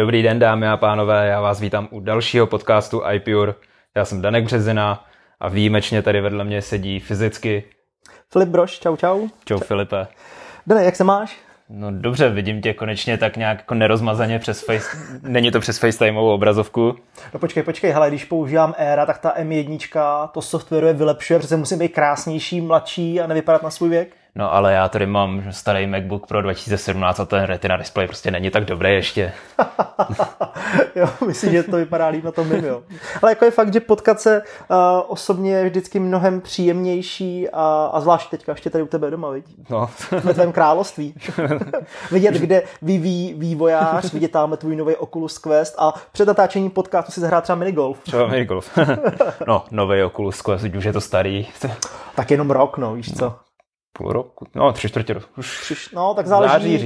Dobrý den, dámy a pánové, já vás vítám u dalšího podcastu iPure. Já jsem Danek Březina a výjimečně tady vedle mě sedí fyzicky Filip Broš, čau. Čau Filipe. Dane, jak se máš? No dobře, vidím tě konečně tak nějak jako nerozmazaně přes není to přes FaceTimeovou obrazovku. No počkej, hele, když používám Aira, tak ta M1 to softwaruje, vylepšuje, protože musím být krásnější, mladší a nevypadat na svůj věk. No ale já tady mám starý MacBook Pro 2017 a ten Retina display prostě není tak dobrý ještě. Jo, myslím, že to vypadá líp na tom mým, jo. Ale jako je fakt, že potkat se osobně je vždycky mnohem příjemnější a zvlášť teďka ještě tady u tebe doma, viď? No. Ve tvém království. Vidět, kde vyvíjí vývojář, vidět tam tvůj nový Oculus Quest a před natáčením podcastu si zahrát třeba minigolf. No, nový Oculus Quest, už je to starý. Tak jenom rok, no, víš co. Půl roku, no 3/4 roku. No, tak záleží,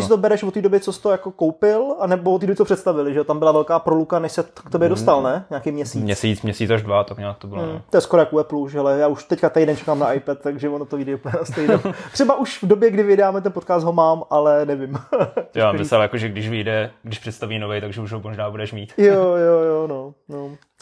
si to bereš od té doby, co jsi to jako koupil, anebo od té doby, co představili, že tam byla velká proluka, než se k tobě dostal, ne? Nějaký měsíc. Měsíc až dva, tak nějak to bylo. Ne? To je skoro jak u Apple, že já už teďka týden čekám na iPad, takže ono to vyjde úplně stejně. Třeba už v době, kdy vydáme ten podcast, ho mám, ale nevím. Já myslel, jako, že když vyjde, když představí novej, takže už ho možná budeš mít. Jo, no.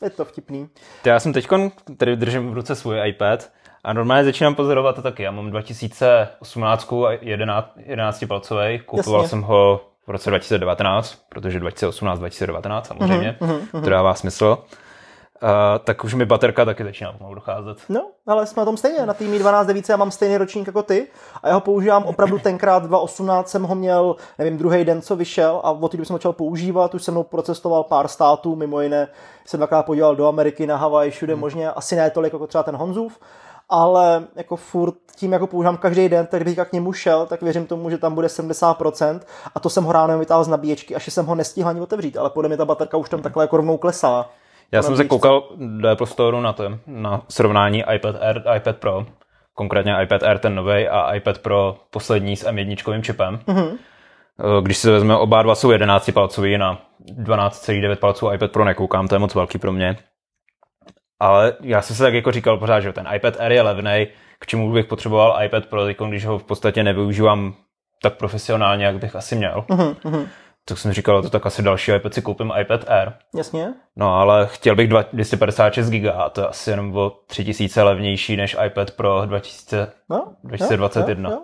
Je to vtipný. Já jsem teďkon, tady držím v ruce svůj iPad. A normálně začínám pozorovat to taky. Já mám 2018 a 11 palcový. Kupoval jsem ho v roce 2019, protože 2018-2019 samozřejmě. To dává smysl. Tak už mi baterka taky začíná pomalu docházet. No, ale jsme na tom stejně. Na týmí 12.9 já mám stejný ročník jako ty a já ho používám opravdu tenkrát 2018 jsem ho měl, nevím, druhý den, co vyšel a od té doby jsem začal používat, už se mnou procestoval pár států, mimo jiné se dvakrát podíval do Ameriky, na Havaj, všude možně, asi ne tolik jako třeba ten Honzův. Ale jako furt tím, jako používám každý den, tak kdybych k němu šel, tak věřím tomu, že tam bude 70% a to jsem ho ráno vytáhl z nabíječky, až jsem ho nestihl ani otevřít, ale podle mě ta baterka už tam takhle jako rovnou klesala. Já jsem se koukal do Apple Store na srovnání iPad Air a iPad Pro, konkrétně iPad Air ten novej a iPad Pro poslední s M1 čipem. Mm-hmm. Když si vezmeme, oba dva jsou 11 palcový, na 12,9 palců iPad Pro nekoukám, to je moc velký pro mě. Ale já jsem se tak jako říkal pořád, že ten iPad Air je levnej, k čemu bych potřeboval iPad Pro, když ho v podstatě nevyužívám tak profesionálně, jak bych asi měl. Mm-hmm. Tak jsem říkal, to tak asi další iPad si koupím iPad Air. Jasně. No ale chtěl bych 256 GB, to je asi jenom o 3000 levnější než iPad Pro 2021. Jo.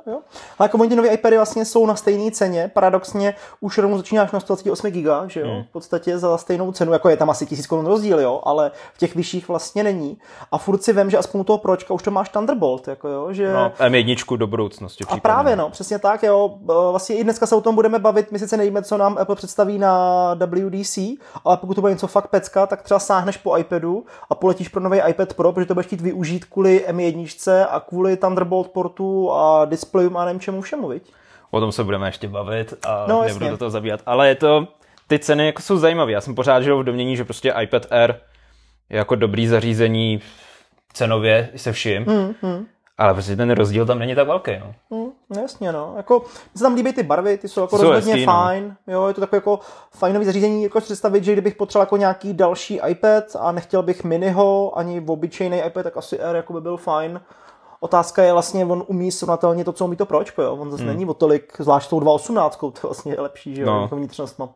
Ale jako ty nový iPady vlastně jsou na stejné ceně, paradoxně už rovnou začínáš na 128 GB, že jo, v podstatě za stejnou cenu, jako je tam asi 1000 Kč rozdíl, jo, ale v těch vyšších vlastně není. A furt si vem, že aspoň toho pročka už to máš Thunderbolt, jako jo, že... No, M1 do budoucnosti. A právě, no, přesně tak, jo, vlastně i dneska se o tom budeme bavit, my sice nevíme, co nám Apple představí na WDC, ale pokud to bude něco fakt pecka, tak třeba sáhneš po iPadu a poletíš pro nový iPad Pro, protože to budeš chtít využít kvůli M1 a kvůli Thunderbolt portu a displeju a nevím čemu všemu, viď? O tom se budeme ještě bavit a no, nebudu do toho zabíhat, ale je to, ty ceny jako jsou zajímavé. Já jsem pořád žil v domnění, že prostě iPad Air je jako dobrý zařízení cenově se vším. Ale prostě ten rozdíl tam není tak velký, no. Jasně, no. Jako, mi se tam líbí ty barvy, ty jsou jako rozhodně jasný, fajn. No. Jo, je to takové jako fajnové zařízení, jako představit, že kdybych potřeboval jako nějaký další iPad a nechtěl bych miniho, ani obyčejný iPad, tak asi Air jako by byl fajn. Otázka je vlastně, on umí srovnatelně to, co umí to pročko, jo. On zase není o tolik, zvlášť tou 2.18, to vlastně je lepší, že jo, jako vnitřnostma.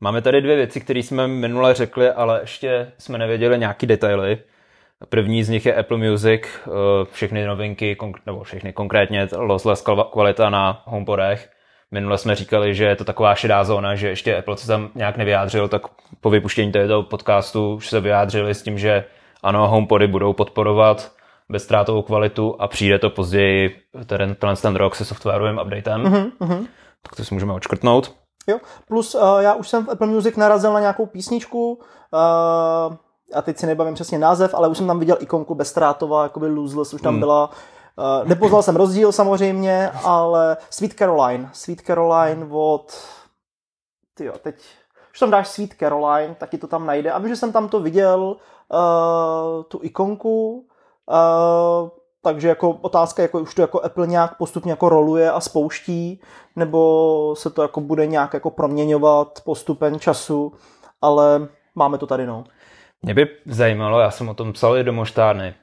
Máme tady dvě věci, které jsme minule řekli, ale ještě jsme nevěděli nějaký detaily. První z nich je Apple Music, všechny novinky, nebo všechny konkrétně lossless kvalita na HomePodech. Minule jsme říkali, že je to taková šedá zóna, že ještě Apple se tam nějak nevyjádřil, tak po vypuštění tohoto podcastu už se vyjádřili s tím, že ano, HomePody budou podporovat bezstrátovou kvalitu a přijde to později ten rok se softwarovým updatem. Tak to si můžeme odškrtnout. Jo, plus já už jsem v Apple Music narazil na nějakou písničku, a teď si nebavím přesně název, ale už jsem tam viděl ikonku bezstrátová, jakoby lossless už tam byla. Nepoznal jsem rozdíl samozřejmě, ale Sweet Caroline od... Tyjo, teď... Když tam dáš Sweet Caroline, taky to tam najde. A vím, že jsem tam to viděl, tu ikonku, takže jako otázka, jako už to jako Apple nějak postupně jako roluje a spouští, nebo se to jako bude nějak jako proměňovat postupem času, ale máme to tady, no. Mě by zajímalo, já jsem o tom psal i do moštárny,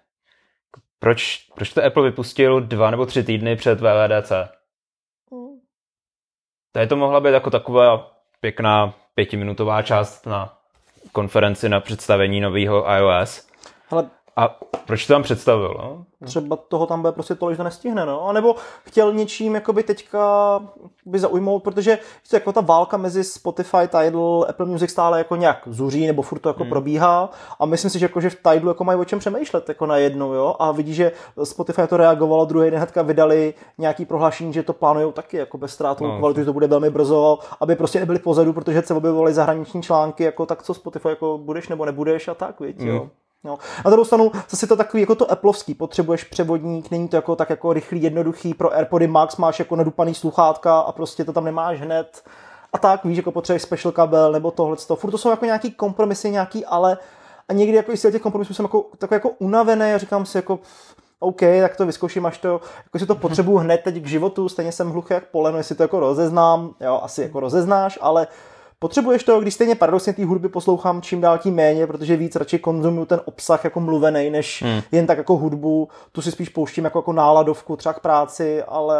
proč to Apple vypustil 2 nebo 3 týdny před WWDC? Tady to mohla být jako taková pěkná pětiminutová část na konferenci na představení nového iOS. Hele, a proč to tam představil? No? Třeba toho tam bude prostě tolik, že to nestihne. No? A nebo chtěl něčím jakoby teďka by zaujmout, protože jako ta válka mezi Spotify, Tidal, Apple Music stále jako nějak zuří, nebo furt to jako probíhá. A myslím si, že, jako, že v Tidalu jako mají o čem přemýšlet jako najednou. Jo? A vidí, že Spotify to reagovalo, druhý den hnedka vydali nějaký prohlášení, že to plánujou taky jako bez ztrátou kvalitu, že to bude velmi brzo, aby prostě nebyli pozadu, protože se objevovaly zahraniční články, jako tak co Spotify, jako budeš nebo nebudeš a tak, víc, jo. No. Na druhou stranu zase to takový jako to applovský, potřebuješ převodník, není to jako tak jako rychlý, jednoduchý, pro AirPody Max máš jako nadupaný sluchátka a prostě to tam nemáš hned a tak, víš, jako potřebuješ special kabel nebo tohleto, furt to jsou jako nějaký kompromisy, nějaký ale a někdy jako i z těch kompromisů jsem jako, takový jako unavený a říkám si jako OK, tak to vyzkouším, až to, jako si to potřebuju hned teď k životu, stejně jsem hluchý jak poleno, jestli to jako rozeznám, jo, asi jako rozeznáš, ale potřebuješ to, když stejně paradoxně té hudby poslouchám čím dál tím méně, protože víc radši konzumuju ten obsah jako mluvený, než jen tak jako hudbu, tu si spíš pouštím jako náladovku třeba k práci, ale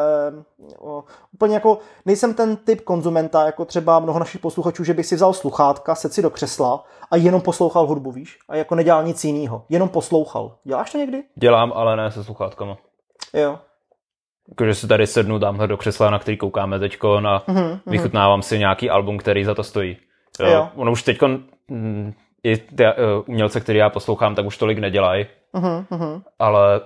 úplně jako nejsem ten typ konzumenta, jako třeba mnoho našich posluchačů, že bych si vzal sluchátka, sedl si do křesla a jenom poslouchal hudbu, víš, a jako nedělal nic jinýho, jenom poslouchal. Děláš to někdy? Dělám, ale ne se sluchátkama. Jo. Jakože si tady sednu tamhle do křesla, na který koukáme teďkon a vychutnávám si nějaký album, který za to stojí. Jo. Ono už teďkon i ty umělce, který já poslouchám, tak už tolik nedělají, ale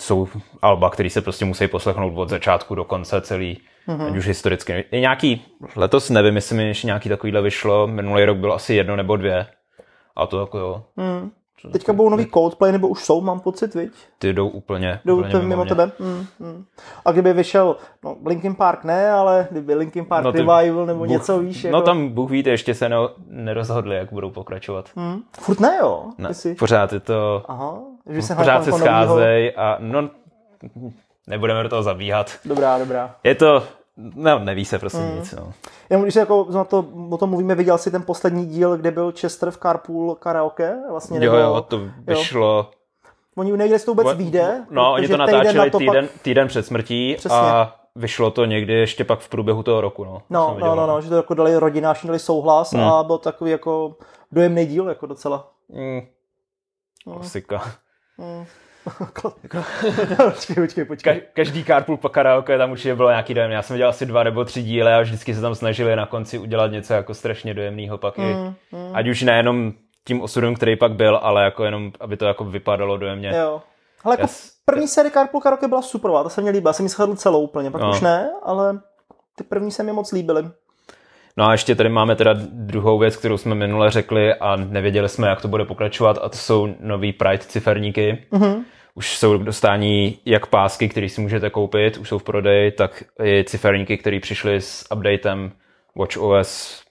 jsou alba, který se prostě musí poslechnout od začátku do konce celý, ať už historicky. I nějaký, letos nevím, jestli mi ještě nějaký takovýhle vyšlo, minulý rok bylo asi 1 nebo 2 a to jako jo. Teďka budou nový Coldplay, nebo už jsou, mám pocit, viď? Ty jdou úplně mimo tebe. A kdyby vyšel, no Linkin Park ne, ale kdyby Linkin Park no, Revival nebo něco, víš. Jako... No tam Bůh víte, ještě se nerozhodli, jak budou pokračovat. Furt ne, jo? Ne, pořád je to... Aha, že se pořád se scházej a no, nebudeme do toho zabíhat. Dobrá. Je to... No, neví se prostě nic. No. Jenom když se jako o tom mluvíme, viděl jsi ten poslední díl, kde byl Chester v Carpool Karaoke? Vlastně nebo, jo, to vyšlo. Oni nevěděli, jestli to vůbec vyjde. No, oni to natáčeli týden před smrtí. Přesně. A vyšlo to někdy ještě pak v průběhu toho roku. No, že to jako dali rodináši, dali souhlas a byl takový jako dojemný díl, jako docela. Klasika. Počkej. Každý Carpool po karaoke tam určitě bylo nějaký dojem. Já jsem dělal asi 2 nebo 3 díly a vždycky se tam snažili na konci udělat něco jako strašně dojemného pak i, ať už nejenom tím osudem, který pak byl, ale jako jenom, aby to jako vypadalo dojemně. Jo. Ale jako první série Carpool Karaoke byla super, ta se mi líbila, já jsem ji shledl celou úplně, pak už ne, ale ty první se mi moc líbily. No a ještě tady máme teda druhou věc, kterou jsme minule řekli a nevěděli jsme, jak to bude pokračovat, a to jsou nový Pride ciferníky. Už jsou k dostání jak pásky, které si můžete koupit, už jsou v prodeji, tak i ciferníky, které přišly s updatem Watch OS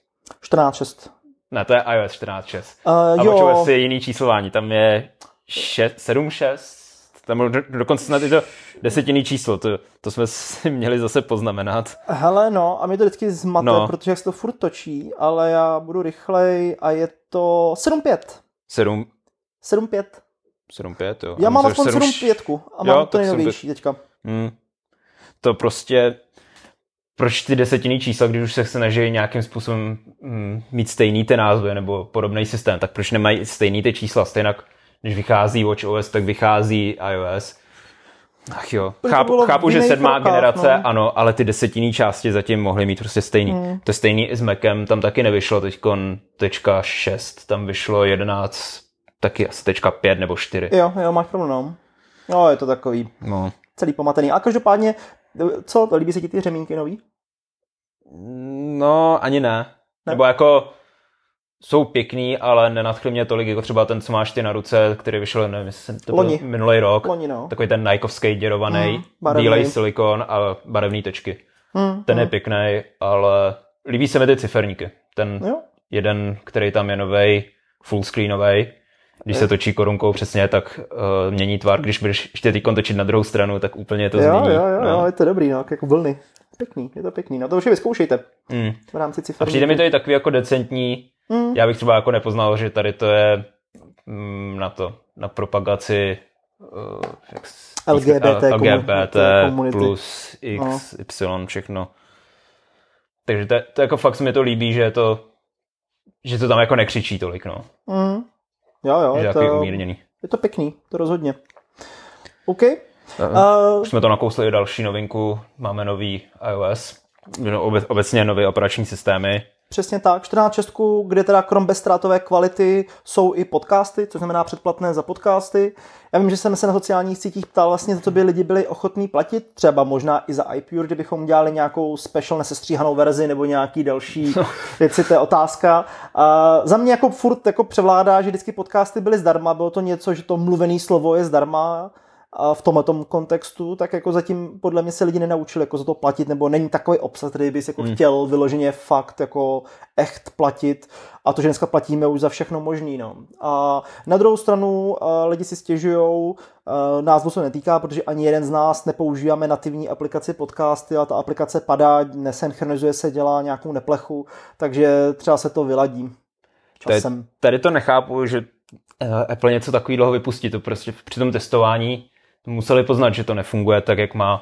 14.6. Ne, to je iOS 14.6. A Watch OS je jiný číslování, tam je 7.6. Tam dokonce snad i to 10 číslo, to jsme si měli zase poznamenat. Hele no, a mě to vždycky zmate, protože jak se to furt točí, ale já budu rychlej a je to 7.5, jo. Já mám aspoň 7.5 a mám to nejnovější teďka. To prostě, proč ty 10 čísla, když už se snaží nějakým způsobem mít stejný ty názvy nebo podobný systém, tak proč nemají stejný ty čísla, stejnak když vychází WatchOS, tak vychází iOS. Ach jo, chápu, že 7. generace, ano, ale ty 10 části zatím mohly mít prostě stejný. To je stejný i s Macem, tam taky nevyšlo teďkon .6, tam vyšlo 11, taky asi .5 nebo 4. Jo, máš pravdu, no. Je to takový celý pomatený. A každopádně, co, líbí se ti ty řemínky nový? No, ani ne. Nebo jako... Jsou pěkný, ale nenadchly mě tolik, jako třeba ten, co máš ty na ruce, který vyšel, nevím, minulý rok. Loni, no. Takový ten Nikeovský děrovaný, bílej silikon a barevné tečky. Ten je pěkný, ale líbí se mi ty ciferníky. Ten jeden, který tam je novej, fullscreenovej, když se točí korunkou přesně, tak mění tvar. Když budeš ještě teď točit na druhou stranu, tak úplně to změní. Jo, je to dobrý, jako vlny. Pěkný, je to pěkný. To už je vyzkoušejte v rámci ciferníky. A přijde mi to i takový jako decentní. Já bych třeba jako nepoznal, že tady to je na propagaci LGBT plus XY, všechno. Takže to jako fakt se mi to líbí, že to tam jako nekřičí tolik, no. Mm. Jo, že to umírněný. Je to pěkný, to rozhodně. OK. Už jsme to nakousli, další novinku, máme nový iOS, obecně nové operační systémy. Přesně tak, 14.6, kde teda krom bezstrátové kvality jsou i podcasty, což znamená předplatné za podcasty. Já vím, že jsem se na sociálních sítích ptal vlastně, za co by lidi byli ochotní platit, třeba možná i za iPure, kdybychom dělali nějakou special nesestříhanou verzi nebo nějaký další věci, to je otázka. A za mě jako furt jako převládá, že vždycky podcasty byly zdarma, bylo to něco, že to mluvené slovo je zdarma. A v tomhletom kontextu, tak jako zatím podle mě se lidi nenaučili jako za to platit, nebo není takový obsah, který bys jako chtěl vyloženě fakt jako echt platit, a to, že dneska platíme už za všechno možný, no. A na druhou stranu lidi si stěžujou, nás to netýká, protože ani jeden z nás nepoužíváme nativní aplikaci podcasty a ta aplikace padá, nesynchronizuje se, dělá nějakou neplechu, takže třeba se to vyladí časem. Tady to nechápu, že Apple něco takový dlouho vypustí, to prostě při tom testování museli poznat, že to nefunguje tak, jak má.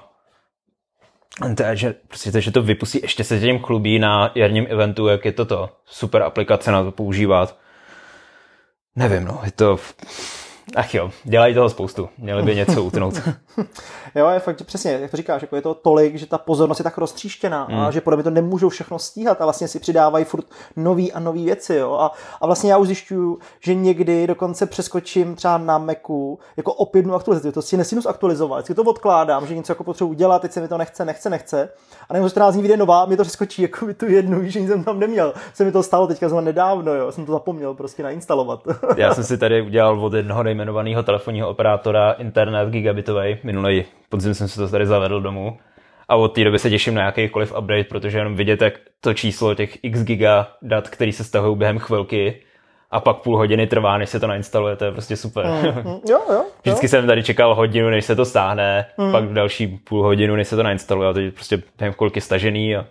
Takže prostě, že to vypustí, ještě se tím chlubí na jarním eventu, jak je to super aplikace na to používat. Nevím, no, je to... Ach jo, dělají toho spoustu, měli by něco utnout. Jo, je fakt, přesně, jak to říkáš, jako je to tolik, že ta pozornost je tak roztříštěná a že podle mě to nemůžou všechno stíhat a vlastně si přidávají furt nový a nový věci, jo. A vlastně já už zjišťuju, že někdy dokonce přeskočím třeba na Macu jako o 5 dnů aktualizaci, to si nesmím zaktualizovat, vždycky to odkládám, že něco jako potřebuji udělat, teď se mi to nechce a nebo 14 dní vyjde nová, mě to přeskočí jako by tu jednu, že jsem tam neměl, se mi to stalo teďka zrovna nedávno, jo, jsem to zapomněl prostě nainstalovat. Já jsem si tady udělal od jednoho jmenovaného telefonního operátora internet gigabitový. Minulý podzim jsem se to tady zavedl domů a od té doby se těším na jakýkoliv update, protože jenom vidět, jak to číslo těch x giga dat, který se stahují během chvilky a pak půl hodiny trvá, než se to nainstaluje, to je prostě super. Jo. Vždycky jsem tady čekal hodinu, než se to stáhne, pak další půl hodinu, než se to nainstaluje, a to je prostě během chvilky stažený a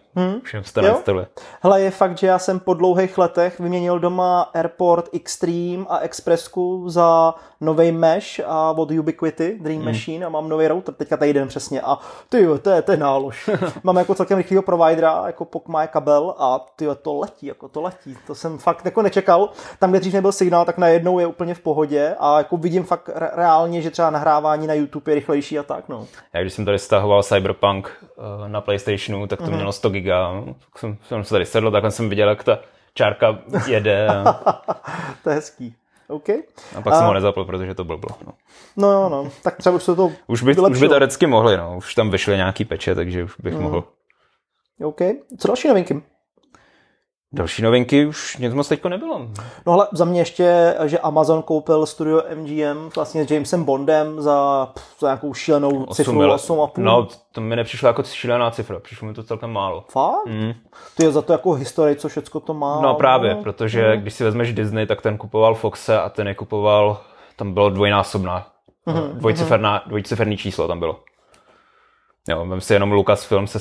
všem se to nainstaluje. Hele, je fakt, že já jsem po dlouhých letech vyměnil doma Airport Extreme a Expressku za nový mesh a od Ubiquiti, Dream Machine, a mám nový router, teďka týden přesně, a tyjo, to je nálož. Mám jako celkem rychlýho providera, jako pokmá kabel, a tyjo, to letí, to jsem fakt jako nečekal. Tam, kde dřív nebyl signál, tak najednou je úplně v pohodě a jako vidím fakt reálně, že třeba nahrávání na YouTube je rychlejší a tak, no. Já když jsem tady stahoval Cyberpunk na PlayStationu, tak to mělo 100 giga. Jsem se tady sedl, tak jsem viděl, jak ta čárka jede. To je hezký. Okay. A pak jsem ho nezapl, protože to blblo. No. Tak třeba už se to Už by to vždycky mohli, no. Už tam vyšly nějaký peče, takže už bych mohl. OK. Co další novinky? Další novinky už nic moc teďko nebylo. No hele, za mě ještě, že Amazon koupil studio MGM vlastně s Jamesem Bondem za nějakou šílenou cifru 8,5. No, to mi nepřišlo jako šílená cifra, přišlo mi to celkem málo. Fakt? To je za to jako historii, co všecko to má. No právě, protože když si vezmeš Disney, tak ten kupoval Foxe a ten je kupoval, tam bylo dvojciferné číslo tam bylo. Jo, vem si jenom Lucasfilm se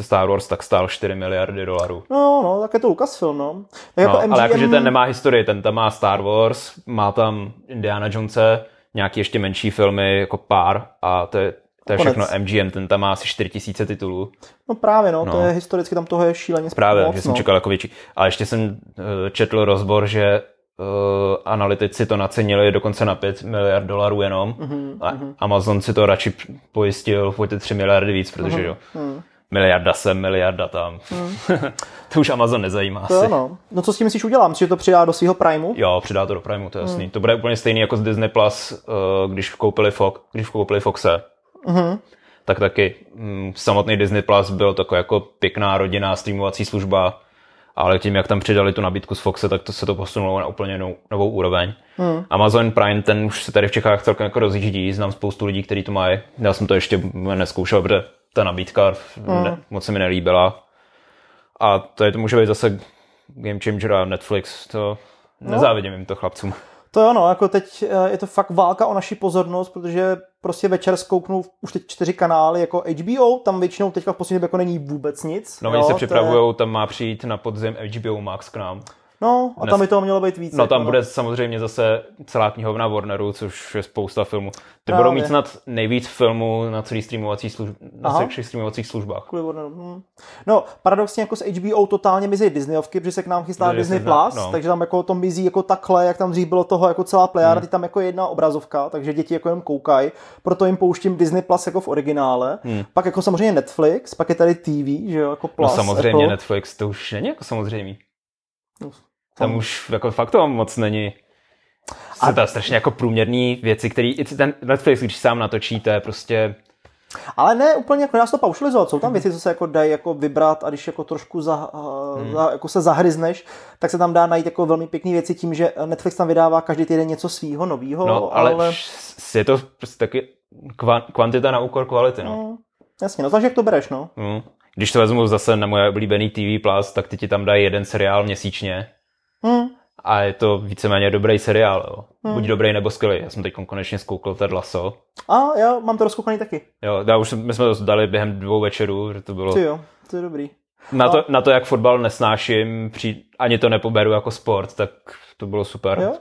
Star Wars, tak stál 4 miliardy dolarů. No, tak je to Lucasfilm, no. Jako MGM... Ale jakože ten nemá historii, ten tam má Star Wars, má tam Indiana Jonese, nějaký ještě menší filmy, jako pár, a to je všechno MGM, ten tam má asi 4000 titulů. No právě, no. To je historicky, tam toho je šíleně spousta. Právě, že jsem čekal jako větší. A ještě jsem četl rozbor, že analytici to nacenili dokonce na 5 miliard dolarů jenom. Amazon si to radši pojistil o 3 miliardy víc, protože miliarda sem, miliarda tam. To už Amazon nezajímá asi. No co s tím myslíš udělám? Že to přidá do svého Primeu? Jo, přidá to do Primeu, to je jasný. To bude úplně stejný jako z Disney Plus, když koupili Foxe. Tak taky samotný Disney Plus byl taková jako pěkná rodinná streamovací služba. Ale tím, jak tam přidali tu nabídku z Foxe, tak to se to posunulo na úplně novou úroveň. Amazon Prime, ten už se tady v Čechách celkem jako rozjíždí, znám spoustu lidí, kteří to mají. Já jsem to ještě neskoušel, protože ta nabídka moc se mi nelíbila. A tady to může být zase game changer a Netflix, to nezávidím jim to chlapcům. To jo, no, jako teď je to fakt válka o naši pozornost, protože prostě večer zkouknu už teď 4 kanály jako HBO, tam většinou teďka v poslední době jako není vůbec nic. No, oni se připravujou, tam má přijít na podzim HBO Max k nám. No, a tam by toho mělo být víc. No, tam bude samozřejmě zase celá knihovna Warneru, což je spousta filmů. Ty budou mít snad nejvíc filmů na celých streamovacích službách. Kvůli Warneru. No, paradoxně jako s HBO totálně mizí Disneyovky, protože se k nám chystá Disney Plus, takže tam jako to mizí jako takhle, jak tam dřív bylo toho jako celá plejáda, tam jako jedna obrazovka, takže děti jako jenom koukají, proto jim pouštím Disney Plus jako v originále. Pak jako samozřejmě Netflix, pak je tady TV, že jo, jako Plus. No, samozřejmě Apple. Netflix, to už není jako samozřejmě. Tam už jako fakt to moc není. Jsou tam strašně jako průměrný věci, které i ten Netflix, když sám natočí, to je prostě... Ale ne úplně, jako nás to paušalizovat, jsou tam věci, co se jako dají jako vybrat a když jako trošku jako se zahryzneš, tak se tam dá najít jako velmi pěkný věci tím, že Netflix tam vydává každý týden něco svýho, novýho. No, ale je to prostě taky kvantita na úkor kvality, no. Jasně, no takže jak to bereš, no. Když to vezmu zase na moje oblíbený TV Plus, tak ti tam dají jeden seriál měsíčně. A je to víceméně dobrý seriál, jo. Buď dobrý nebo skvělý. Já jsem teď konečně zkoukal Ted Lasso. A já mám to rozkoukaný taky. Jo, my jsme to dali během 2 večerů, že to bylo... Ty jo, to je dobrý. Na to, jak fotbal nesnáším, ani to nepoberu jako sport, tak to bylo super.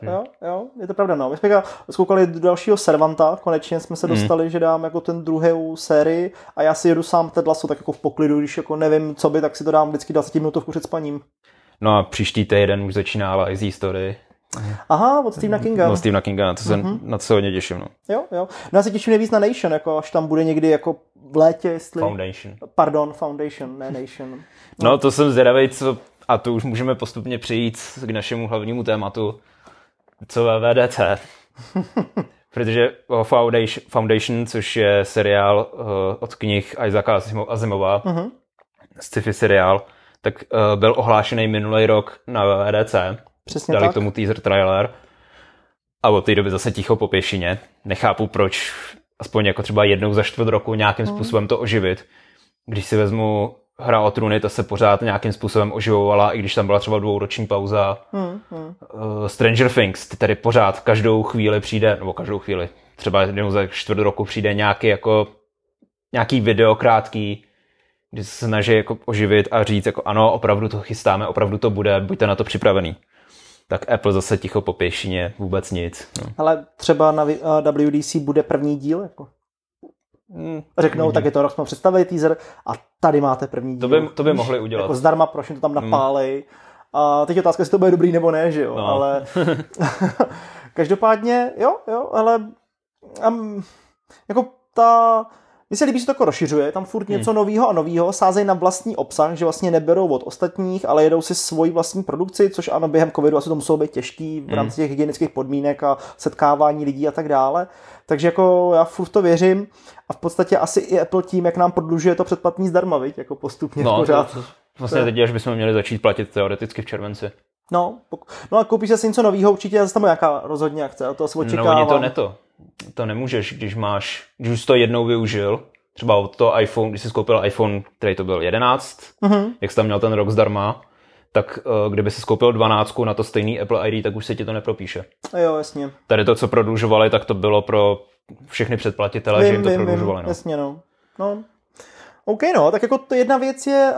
Jo, je to pravda, no. My jsme zkoukali do dalšího Servanta, konečně jsme se dostali, že dám jako ten druhou sérii a já si jedu sám Ted Lasso tak jako v poklidu, když jako nevím, co by, tak si to dám vždycky 20 minutovku před spaním. No a příští týden už začíná Lies History. Aha, od Stephena Kinga. No, Stephena Kinga, na to se hodně těším. No. Jo. No já se těším nejvíc na Nation, jako až tam bude někdy jako v létě, jestli... Foundation, ne Nation. No to jsem zvědavej, a to už můžeme postupně přijít k našemu hlavnímu tématu, co WWDC. Protože Foundation, což je seriál od knih Isaaca Asimova, sci-fi seriál, tak byl ohlášený minulý rok na WWDC. Přesně tak. Dali k tomu teaser trailer. A od té doby zase ticho po pěšině. Nechápu, proč aspoň jako třeba jednou za 4 roku nějakým způsobem to oživit. Když si vezmu Hra o trůny, ta se pořád nějakým způsobem oživovala, i když tam byla třeba 2roční pauza. Stranger Things, ty tady pořád každou chvíli přijde, nebo každou chvíli, třeba jednou za 4 roku přijde nějaký video krátký, kdy se snaží jako oživit a říct, jako ano, opravdu to chystáme, opravdu to bude, buďte na to připravený. Tak Apple zase ticho po pěšině, vůbec nic. No. Ale třeba na WDC bude první díl, jako. Řeknou, tak je to rok, jsme představili teaser a tady máte první díl. To by mohli udělat. Jako zdarma, proč jim to tam napálej. A teď otázka, jestli to bude dobrý nebo ne, že jo, ale každopádně, jo, ale jako ta... Mně se líbí, že to jako rozšiřuje, tam furt něco novýho, sázejí na vlastní obsah, že vlastně neberou od ostatních, ale jedou si svoji vlastní produkci, což ano, během covidu asi to muselo být těžký v rámci těch hygienických podmínek a setkávání lidí a tak dále. Takže jako já furt to věřím a v podstatě asi i Apple tím, jak nám prodlužuje to předplatný zdarma, viď? Jako postupně pořád. Vlastně teď, až bychom měli začít platit teoreticky v červenci. No a koupíš asi něco novýho, určitě zase tam nějaká rozhodně akce, a to asi očekávám. No, to nemůžeš, když už to jednou využil, třeba od toho iPhone, když jsi koupil iPhone, který to byl 11, jak jsi tam měl ten rok zdarma, tak kdyby jsi koupil 12 na to stejný Apple ID, tak už se ti to nepropíše. Jo, jasně. Tady to, co prodlužovali, tak to bylo pro všechny předplatitele, že jim to prodlužovali. No. Jasně, no. OK, tak jako to jedna věc je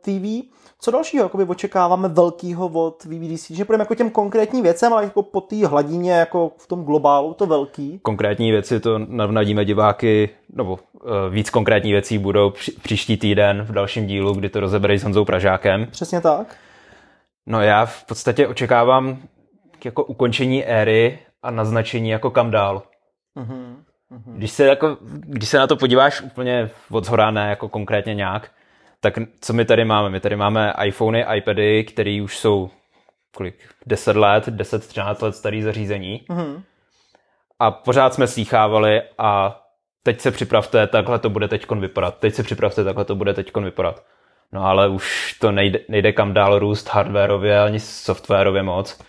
TV. Co dalšího jakoby očekáváme velkýho od WWDC? Že půjdeme jako těm konkrétním věcem, ale jako po té hladině, jako v tom globálu, to velký. Konkrétní věci to navnadíme diváky, nebo víc konkrétní věcí budou příští týden v dalším dílu, kdy to rozeberej s Honzou Pražákem. Přesně tak. No já v podstatě očekávám jako ukončení éry a naznačení jako kam dál. Když se na to podíváš úplně od shora, ne jako konkrétně nějak, tak co my tady máme? My tady máme iPhony, iPady, které už jsou 10-13 let starý zařízení. A pořád jsme slýchávali a teď se připravte, takhle to bude teďkon vypadat. No ale už to nejde kam dál růst hardwarově ani softwarově moc.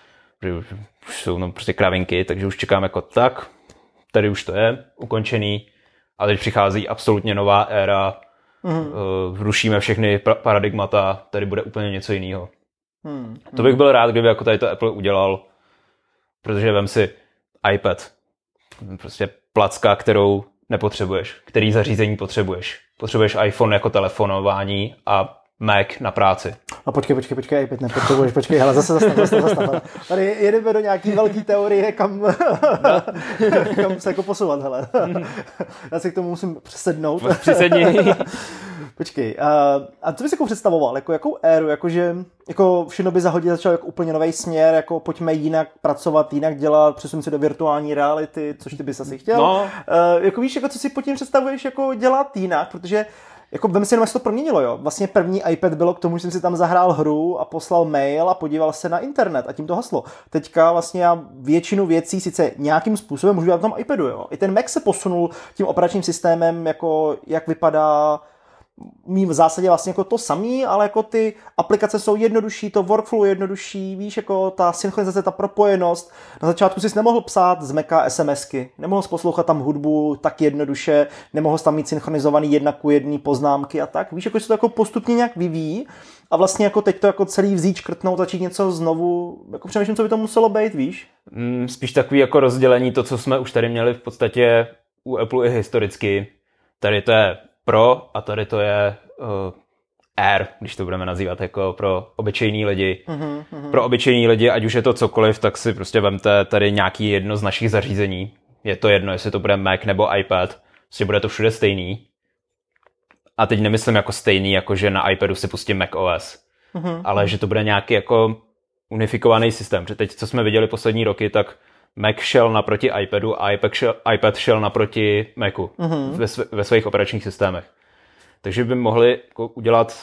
Už jsou prostě kravinky, takže už čekám jako tak. Tady už to je ukončený a teď přichází absolutně nová éra. Rušíme všechny paradigmata, tady bude úplně něco jiného. To bych byl rád, kdyby jako tady to Apple udělal, protože vem si iPad. Prostě placka, kterou nepotřebuješ, který zařízení potřebuješ. Potřebuješ iPhone jako telefonování a Mac na práci. A počkej, nepotřebuješ, hele, zastav. Tady jedeme do nějaký velký teorie, kam se jako posouvat, hele. Já si k tomu musím přesednout. Přesedni. Počkej, a co bys jako představoval, jako jakou éru, jakože jako všechno by za hodinu začal jako úplně nový směr, jako pojďme jinak pracovat, jinak dělat, přesun se do virtuální reality, což ty bys asi chtěl. No. Jako víš, jako co si pod tím představuješ jako dělat jinak, protože jako vem si jenom, jak se to proměnilo, jo. Vlastně první iPad bylo k tomu, že jsem si tam zahrál hru a poslal mail a podíval se na internet a tím to haslo. Teďka vlastně já většinu věcí sice nějakým způsobem můžu dělat na tom iPadu, jo. I ten Mac se posunul tím operačním systémem, jako jak vypadá mým v zásadě vlastně jako to samý, ale jako ty aplikace jsou jednodušší, to workflow je jednodušší, víš, jako ta synchronizace, ta propojenost. Na začátku jsi nemohl psát z Maca SMSky, nemohl jsi poslouchat tam hudbu tak jednoduše, nemohl jsi tam mít synchronizovaný 1:1 poznámky a tak. Víš, jako se to jako postupně nějak vyvíjí a vlastně jako teď to jako celý vzít, škrtnout, začít něco znovu, jako přemýšlím, co by to muselo být, víš? Spíš takový jako rozdělení, to, co jsme už tady měli v podstatě u Apple i historicky. Tady to je Pro a tady to je Air, když to budeme nazývat jako pro obyčejný lidi. Mm-hmm. Pro obyčejný lidi, ať už je to cokoliv, tak si prostě vemte tady nějaký jedno z našich zařízení. Je to jedno, jestli to bude Mac nebo iPad, prostě bude to všude stejný. A teď nemyslím jako stejný, jako že na iPadu si pustím Mac OS, ale že to bude nějaký jako unifikovaný systém. Protože teď, co jsme viděli poslední roky, tak Mac šel naproti iPadu a iPad šel naproti Macu ve svých operačních systémech. Takže by mohli jako udělat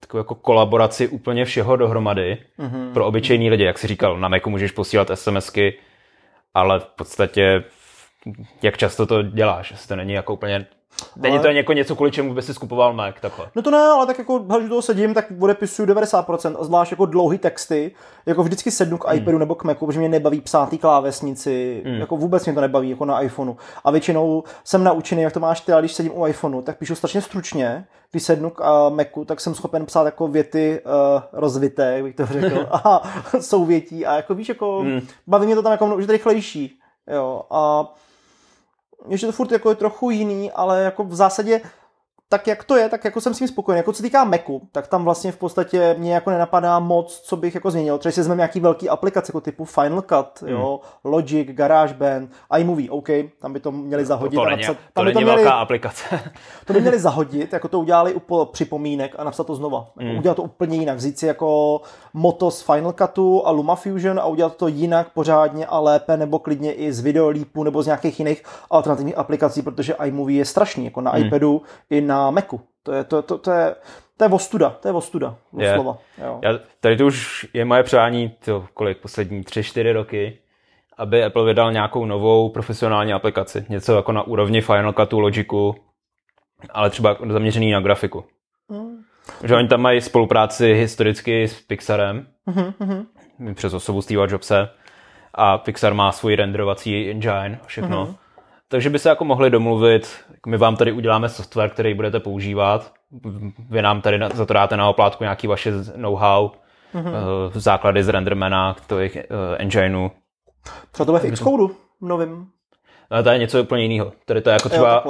takovou jako kolaboraci úplně všeho dohromady pro obyčejní lidi. Jak jsi říkal, na Macu můžeš posílat SMSky, ale v podstatě jak často to děláš? To není jako úplně... Není to jako něco, kvůli čemu by si skupoval Mac, takhle. No to ne, ale tak jako, když toho sedím, tak odepisuju 90% a zvlášť jako dlouhý texty, jako vždycky sednu k iPadu nebo k Macu, protože mě nebaví psát ty klávesnici, jako vůbec mě to nebaví, jako na iPhoneu. A většinou jsem naučený, jak to máš ty, ale když sedím u iPhoneu, tak píšu strašně stručně, když sednu k Macu, tak jsem schopen psát jako věty rozvité, jak bych to řekl, a souvětí a jako víš, jako baví mě to tam jako mnohem rychlejší, jo, a ještě to furt jako je trochu jiný, ale jako v zásadě tak jak to je, tak jako jsem s tím spokojený. Jako co týká Macu, tak tam vlastně v podstatě mě jako nenapadá moc, co bych jako změnil. Třeba si vezmeme nějaký velký aplikace jako typu Final Cut, jo, Logic, GarageBand, iMovie, OK, tam by to měli zahodit a napsat. To není velká aplikace. To by měli zahodit, jako to udělali u připomínek a napsat to znova. Jako udělat to úplně jinak, vzít si jako moto z Final Cutu a LumaFusion a udělat to jinak pořádně a lépe, nebo klidně i z Videolípu nebo z nějakých jiných alternativních aplikací, protože iMovie je strašný, jako na iPadu i na Macu. To je ostuda. To je ostuda. Doslova. Jo. Tady to už je moje přání poslední 3-4 roky, aby Apple vydal nějakou novou profesionální aplikaci. Něco jako na úrovni Final Cutu, Logiku, ale třeba zaměřený na grafiku. Že oni tam mají spolupráci historicky s Pixarem, přes osobu Steve'a Jobse, a Pixar má svůj renderovací engine a všechno. Takže by se jako mohli domluvit, my vám tady uděláme software, který budete používat, vy nám tady za to dáte na oplátku nějaký vaše know-how, základy z Rendermana, to jejich engineu. Třeba to bude v Xcode novým. No, to je něco úplně jiného. Tady to je jako třeba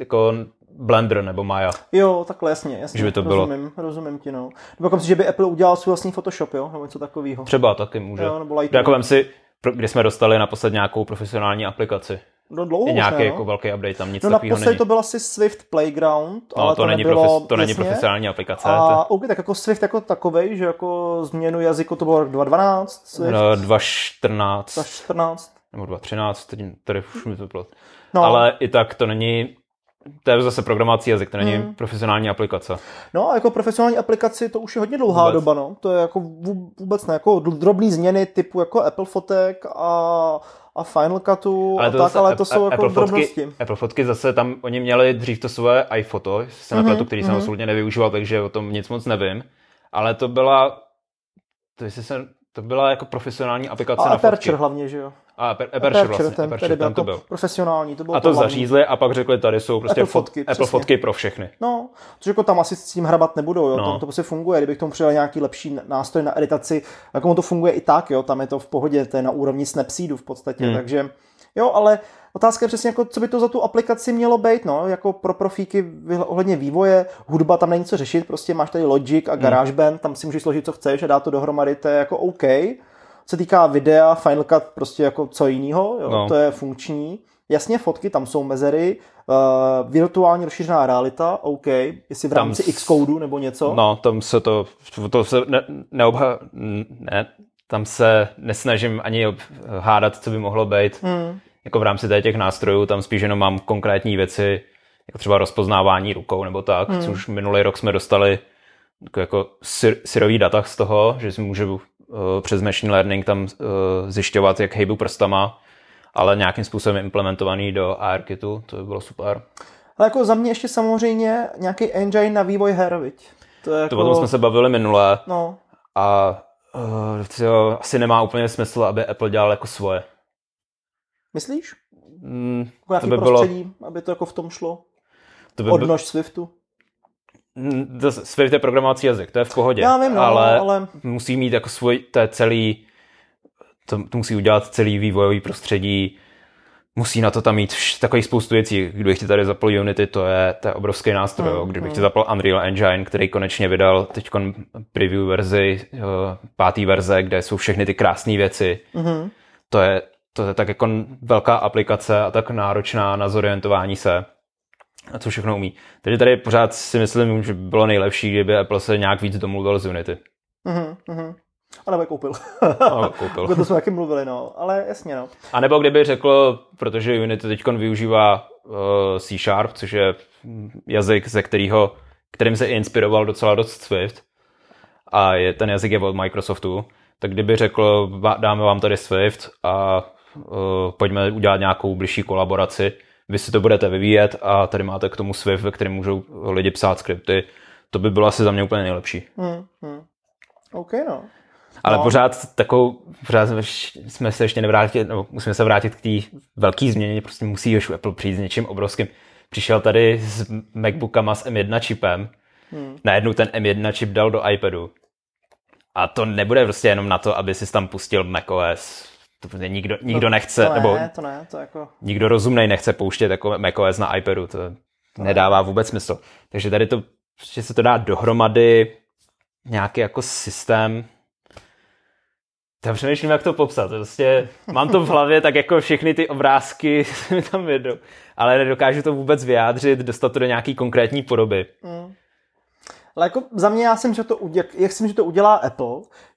jako Blender nebo Maya. Jo, takhle, jasně. Že by to rozumím ti, no. Nebo kam si, že by Apple udělal svůj vlastní Photoshop, jo? Nebo něco takového. Třeba taky může. Jo, nebo Lightroom. Jako vem si, kdy jsme dostali naposled nějakou profesionální aplikaci. No dlouho nějaký jako velký update, tam nic takového není. No naposledy to byl asi Swift Playground, no, ale to nebylo... to není profesionální aplikace. A OK, tak jako Swift jako takovej, že jako změnu jazyku to bylo rok 2012, Swift. No, 2014. Nebo 2013, tady už mi to bylo. No. Ale i tak to není... To je zase programovací jazyk, to není profesionální aplikace. No a jako profesionální aplikaci to už je hodně dlouhá doba, no. To je jako vůbec ne, jako drobný změny typu jako Apple fotek a Final Cutu ale to a tak, ale to jsou Apple jako drobnosti. Apple fotky zase tam, oni měli dřív to svoje iPhoto, se nepletu, který jsem absolutně nevyužíval, takže o tom nic moc nevím, ale to byla jako profesionální aplikace na fotky. A Aperture hlavně, že jo? A Aperture vlastně, Aperture tam to byl. Profesionální, to bylo. A to zařízli a pak řekli, tady jsou prostě Apple fotky pro všechny. No, což jako tam asi s tím hrabat nebudou, jo, no. Tam to prostě funguje, kdybych tomu přidal nějaký lepší nástroj na editaci, jako to funguje i tak, jo, tam je to v pohodě, to je na úrovni Snapseedu v podstatě, takže jo, ale Otázka je přesně, jako, co by to za tu aplikaci mělo být, no, jako pro profíky ohledně vývoje, hudba, tam není co řešit, prostě máš tady Logic a GarageBand, tam si můžeš složit, co chceš a dá to dohromady, to je jako OK. Co týká videa, Final Cut, prostě jako co jiného, jo, no. To je funkční. Jasně, fotky, tam jsou mezery, virtuálně rozšířená realita, OK, jestli v rámci Xcode nebo něco. No, tam se tam se nesnažím ani hádat, co by mohlo být. Jako v rámci těch nástrojů, tam spíš jenom mám konkrétní věci, jako třeba rozpoznávání rukou nebo tak, což minulý rok jsme dostali jako syrový data z toho, že si můžu přes machine learning tam zjišťovat, jak hejbu prstama, ale nějakým způsobem implementovaný do ARKitu, to by bylo super. Ale jako za mě ještě samozřejmě nějaký engine na vývoj her, viď? To o tom jsme se bavili minule a to asi nemá úplně smysl, aby Apple dělal jako svoje. Myslíš? Nějaký prostředí, aby to jako v tom šlo? Odnož Swiftu? Swift je programovací jazyk, to je v pohodě. Já vím, ale musí mít jako svůj, to musí udělat celý vývojový prostředí, musí na to tam mít takových spoustu věcí. Kdybych ti tady zapl Unity, to je obrovský nástroj. Kdybych ti zapl Unreal Engine, který konečně vydal teď preview verzi, pátý verze, kde jsou všechny ty krásné věci. To je tak jako velká aplikace a tak náročná na zorientování se a co všechno umí. Takže tady pořád si myslím, že by bylo nejlepší, kdyby Apple se nějak víc domluvil z Unity. A nebo koupil. To jsme taky mluvili, ale jasně, A nebo kdyby řekl, protože Unity teď využívá C#, což je jazyk, kterým se inspiroval docela dost Swift, a ten jazyk je od Microsoftu, tak kdyby řekl, dáme vám tady Swift a pojďme udělat nějakou blížší kolaboraci. Vy si to budete vyvíjet a tady máte k tomu Swift, ve kterém můžou lidi psát skripty. To by bylo asi za mě úplně nejlepší. OK, Ale pořád jsme se ještě nevrátili, musíme se vrátit k té velké změně, prostě musí už Apple přijít s něčím obrovským. Přišel tady s MacBookama s M1 čipem, najednou ten M1 čip dal do iPadu. A to nebude prostě jenom na to, aby si tam pustil macOS. To nikdo nechce, nikdo rozumnej nechce pouštět jako macOS na iPadu, to nedává vůbec smysl. Takže tady to, že se to dá dohromady, nějaký jako systém, já přemýšlím, jak to popsat, prostě mám to v hlavě, tak jako všechny ty obrázky se mi tam jedou, ale nedokážu to vůbec vyjádřit, dostat to do nějaký konkrétní podoby. Ale jako za mě já si myslím, že to udělá Apple,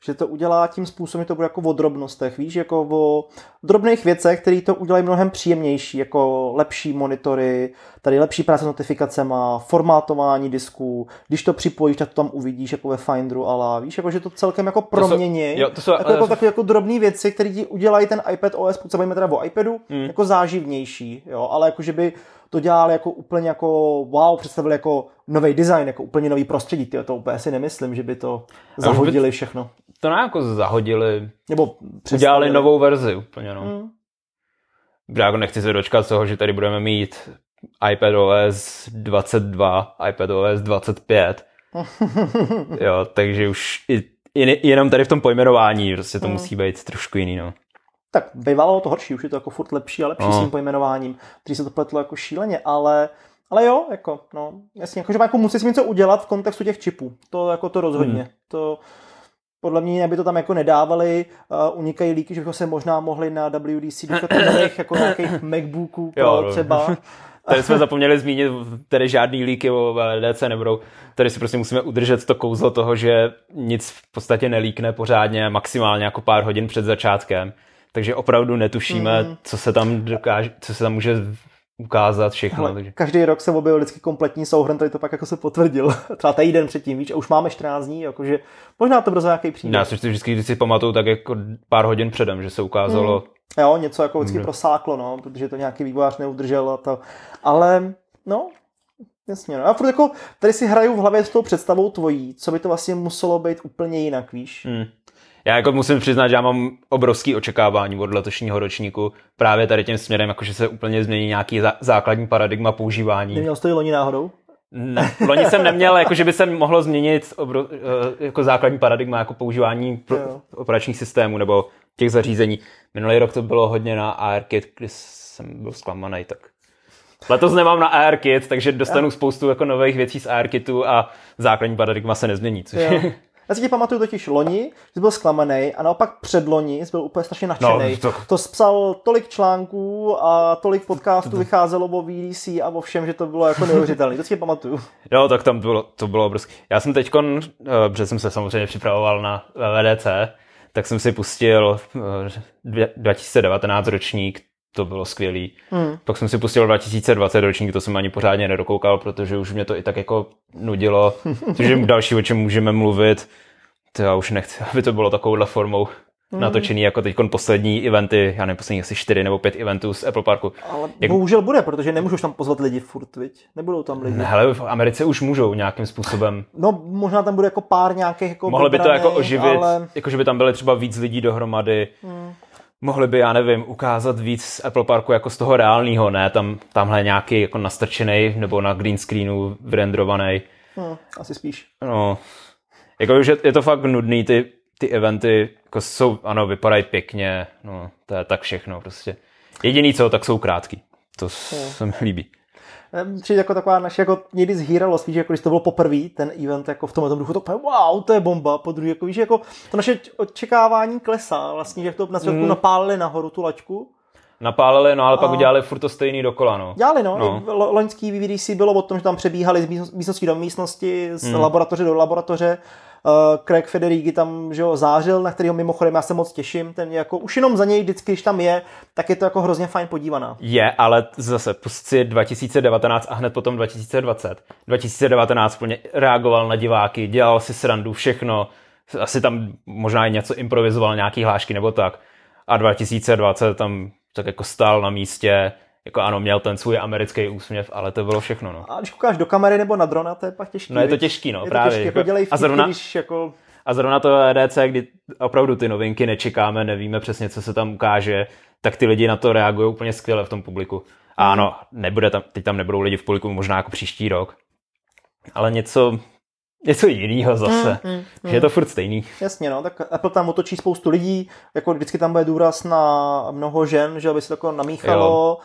že to udělá tím způsobem, že to bude jako o drobnostech, víš, jako o drobných věcech, které to udělají mnohem příjemnější, jako lepší monitory, tady lepší práce s notifikacema, formátování disků, když to připojíš, tak to tam uvidíš jako ve Finderu, ale víš, jako že to celkem jako promění, jako takové jako drobné věci, které ti udělají ten iPad OS, pokud se bavíme teda o iPadu, jako záživnější, jo, ale jako že by to dělali jako úplně jako wow, představili jako nový design, jako úplně nový prostředí. To úplně si nemyslím, že by to zahodili všechno. To ne jako zahodili, nebo udělali novou verzi úplně, Já nechci se dočkat toho, že tady budeme mít iPadOS 22, iPadOS 25. Jo, takže už jenom tady v tom pojmenování prostě to musí být trošku jiný, Tak bývalo to horší, už je to jako furt lepší a lepší s tím pojmenováním, který se to pletlo jako šíleně, ale jo, jako, jasně, jako, že jako musí si něco udělat v kontextu těch čipů, to jako to rozhodně, to podle mě by to tam jako nedávali, unikají líky, že bychom se možná mohli na WDC dostat jako nějakých MacBooků třeba. Tady jsme zapomněli zmínit, tady žádný líky o WWDC nebudou. Tady si prostě musíme udržet to kouzlo toho, že nic v podstatě nelíkne pořádně, maximálně jako pár hodin před začátkem. Takže opravdu netušíme, co se tam může ukázat všechno. Hele, každý rok se objevil vždycky kompletní souhrn, tady to pak jako se potvrdil. Třeba týden předtím, víš, a už máme 14 dní, jakože možná to brzo nějaký přijde. Já si vždycky, když si pamatuju, tak jako pár hodin předem, že se ukázalo. Jo, něco jako vždycky prosáklo, protože to nějaký vývojář neudržel a to. Ale, jasně, Já furt jako tady si hraju v hlavě s tou představou tvojí, co by to vlastně muselo být úplně jinak, víš. Já jako musím přiznat, že já mám obrovský očekávání od letošního ročníku právě tady tím směrem, jakože se úplně změní nějaký základní paradigma používání. Neměl jsi to i loni náhodou? Ne, loni jsem neměl, jakože by se mohlo změnit jako základní paradigma jako používání operačních systémů nebo těch zařízení. Minulý rok to bylo hodně na ARKit, kdy jsem byl zklamaný, tak... Letos nemám na ARKit, takže dostanu spoustu jako nových věcí z ARKitu a základní paradigma se nezmění. Což... Já si ti pamatuju totiž loni, jsi byl zklamanej a naopak předloni jsi byl úplně strašně nadšenej. No, to jsi psal tolik článků a tolik podcastů vycházelo o WDC a o všem, že to bylo jako neuvěřitelné. To si pamatuju. Jo, tak tam to bylo obrovské. Já jsem teďkon, protože jsem se samozřejmě připravoval na WWDC, tak jsem si pustil 2019 ročník, to bylo skvělý. Pak jsem si pustil 2020 ročník, to jsem ani pořádně nedokoukal, protože už mě to i tak jako nudilo. Takže další, o čem můžeme mluvit, to já už nechci, aby to bylo takovouhle formou natočený, jako teď poslední eventy, já nevím, poslední asi 4 nebo 5 eventů z Apple Parku. Ale bohužel bude, protože nemůžeš tam pozvat lidi furt, viď? Nebudou tam lidi. Ne, hele, v Americe už můžou nějakým způsobem. No, možná tam bude jako pár nějakých jako mohli by to jako oživit, ale... jakože by tam byly třeba víc lidí dohromady. Mohli by, já nevím, ukázat víc z Apple Parku jako z toho reálného, ne? Tamhle nějaký jako nastrčenej nebo na green screenu vyrendrovaný. Asi spíš. No, jako že je to fakt nudný, ty eventy jako jsou, ano, vypadají pěkně, no, to je tak všechno prostě. Jediný co, tak jsou krátký. To se mi líbí. Přijde jako taková naše, jako někdy zhýralo spíš, jako když to bylo poprvé, ten event jako v tomhle duchu, to wow, to je bomba, po druhé, jako víš, jako to naše očekávání klesá vlastně, že to na světku napálili nahoru tu laťku. Napálili, no ale pak udělali furt to stejný dokola, no. Dělali, no. Loňský WWDC bylo o tom, že tam přebíhali z místnosti do místnosti, z laboratoře do laboratoře. Craig Federighi tam, že jo, zářil, na kterého mimochodem já se moc těším, ten jako už jenom za něj vždycky, když tam je, tak je to jako hrozně fajn podívaná. Je, ale zase pustci 2019 a hned potom 2020. 2019 plně reagoval na diváky, dělal si srandu, všechno, asi tam možná i něco improvizoval, nějaký hlášky nebo tak. A 2020 tam tak jako stál na místě, jako ano, měl ten svůj americký úsměv, ale to bylo všechno, no. A když koukáš do kamery nebo na drona, to je pak těžký. No je to těžký, no, právě. Těžký, jako dělej vtipky, když jako... A zrovna to WWDC, kdy opravdu ty novinky nečekáme, nevíme přesně, co se tam ukáže, tak ty lidi na to reagují úplně skvěle v tom publiku. A ano, nebude tam, teď tam nebudou lidi v publiku, možná jako příští rok. Ale něco jiného zase. Že je to furt stejný. Jasně, no, tak Apple tam otočí spoustu lidí, jako vždycky tam bude důraz na mnoho žen, že aby se to jako namíchalo,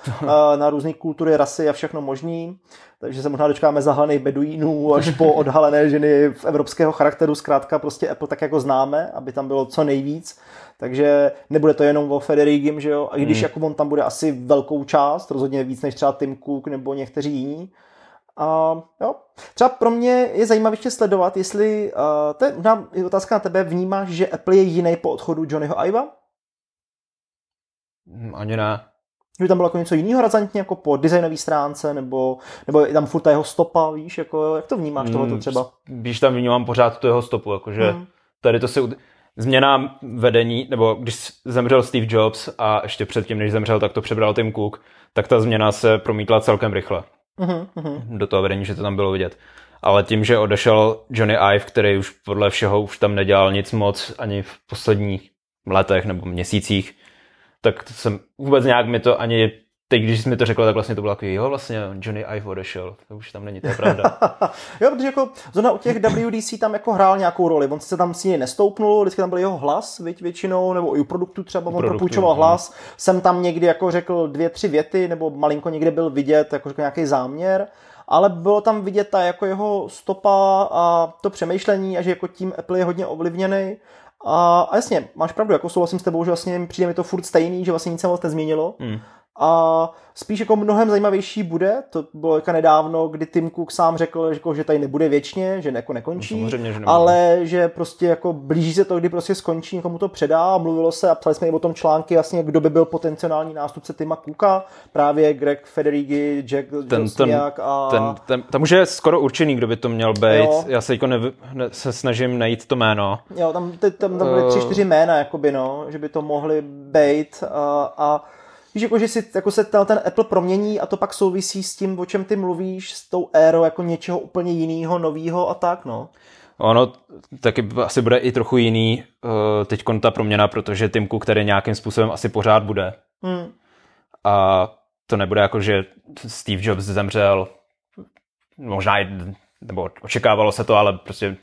na různé kultury, rasy a všechno možný. Takže se možná dočkáme zahalených beduínů až po odhalené ženy v evropského charakteru, zkrátka prostě Apple tak jako známe, aby tam bylo co nejvíc. Takže nebude to jenom o Federigim, že jo, a když jako on tam bude asi velkou část, rozhodně víc než třeba Tim Cook nebo někteří jiní. A jo. Třeba pro mě je zajímavé sledovat, jestli, to je otázka na tebe, vnímáš, že Apple je jiný po odchodu Johnnyho Iva? Ani ne. Že tam bylo jako něco jiného razantně, jako po designové stránce, nebo je tam furt ta jeho stopa, víš, jako, jak to vnímáš tohleto třeba? Víš, tam vnímám pořád tu jeho stopu, jakože tady to se... Změna vedení, nebo když zemřel Steve Jobs a ještě předtím, než zemřel, tak to přebral Tim Cook, tak ta změna se promítla celkem rychle. Do toho vedení, že to tam bylo vidět. Ale tím, že odešel Johnny Ive, který už podle všeho už tam nedělal nic moc ani v posledních letech nebo měsících, tak jsem vůbec nějak mi to ani teď, když jsi mi to řekl, tak vlastně to bylo takový, jo, vlastně Johnny Ive odešel, to už tam není, to je pravda. Jo, protože jako zrovna u těch WDC tam jako hrál nějakou roli, on se tam s ní nestoupnul, vždycky tam byl jeho hlas, většinou, nebo i u produktu třeba, on propůjčoval hlas, jsem tam někdy jako řekl 2-3 věty, nebo malinko někde byl vidět, jako řekl nějaký záměr, ale bylo tam vidět ta jako jeho stopa a to přemýšlení a že jako tím Apple je hodně ovlivněný. A jasně, máš pravdu, jako souhlasím s tebou, že vlastně přijde mi to furt stejný, že vlastně nic se moc nezměnilo. A spíš jako mnohem zajímavější bude, to bylo jako nedávno, kdy Tim Cook sám řekl, že tady nebude věčně, že jako nekončí, samozřejmě, že ale že prostě jako blíží se to, kdy prostě skončí, někomu to předá, mluvilo se a psali jsme i o tom články, vlastně, kdo by byl potenciální nástupce Tima Cooka, právě Greg Federighi, Jack Josniak a... Tam už je skoro určený, kdo by to měl být, jo. Já se jako se snažím najít to jméno. Jo, tam byly 3-4 jména, jakoby, no, že by to mohli být a víš, jako, že si, jako se ten Apple promění a to pak souvisí s tím, o čem ty mluvíš, s tou érou jako něčeho úplně jiného, novýho a tak, no. Ono taky asi bude i trochu jiný teďkon ta proměna, protože Tim Cook tady nějakým způsobem asi pořád bude. A to nebude jako, že Steve Jobs zemřel, možná i, nebo očekávalo se to, ale prostě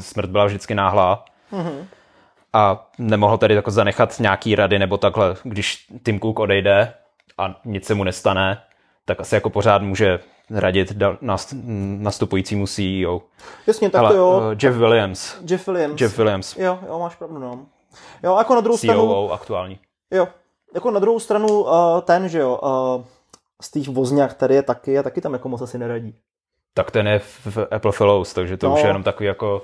smrt byla vždycky náhlá. A nemohl tady jako zanechat nějaký rady nebo takhle, když Tim Cook odejde a nic se mu nestane, tak asi jako pořád může radit nastupujícímu CEO. Jasně, tak to jo. Jeff Williams. Jo, máš pravdu, no. Jo, jako na druhou COO stranu... aktuální. Jo, jako na druhou stranu ten, že jo, Steve Wozniak tady je taky a taky tam jako moc asi neradí. Tak ten je v Apple Fellows, takže to no, už je jenom takový jako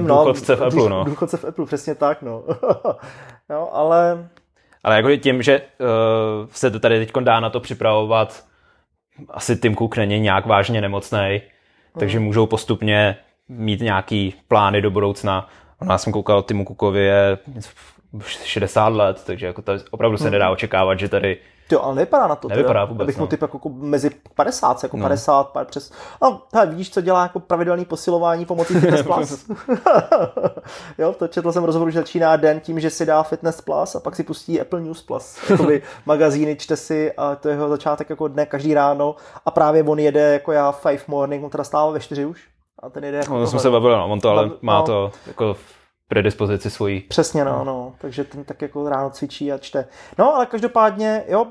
důchodce v Apple, no. Důchodce v Apple, přesně tak, no. Jo, ale... Ale jako tím, že se to tady teď dá na to připravovat, asi Tim Cook není nějak vážně nemocnej, takže můžou postupně mít nějaký plány do budoucna. Já jsem koukal, Timu Cookovi je 60 let, takže jako tady opravdu se nedá očekávat, že tady... Jo, ale nevypadá na to. Nevypadá vůbec, abych mu typ jako mezi 50, jako 50, pár přes... No, hele, vidíš, co dělá jako pravidelný posilování pomocí Fitness Plus. Jo, to četl jsem rozhovor, že začíná den tím, že si dá Fitness Plus a pak si pustí Apple News Plus. Jakoby magazíny čte si a to jeho začátek jako dne každý ráno a právě on jede jako já 5 morning, on teda stává ve 4 už a ten jede jako... No, to jsme se bavili, no, on to ale má to jako... predispozici svojí. Přesně, no, takže ten tak jako ráno cvičí a čte. No, ale každopádně, jo,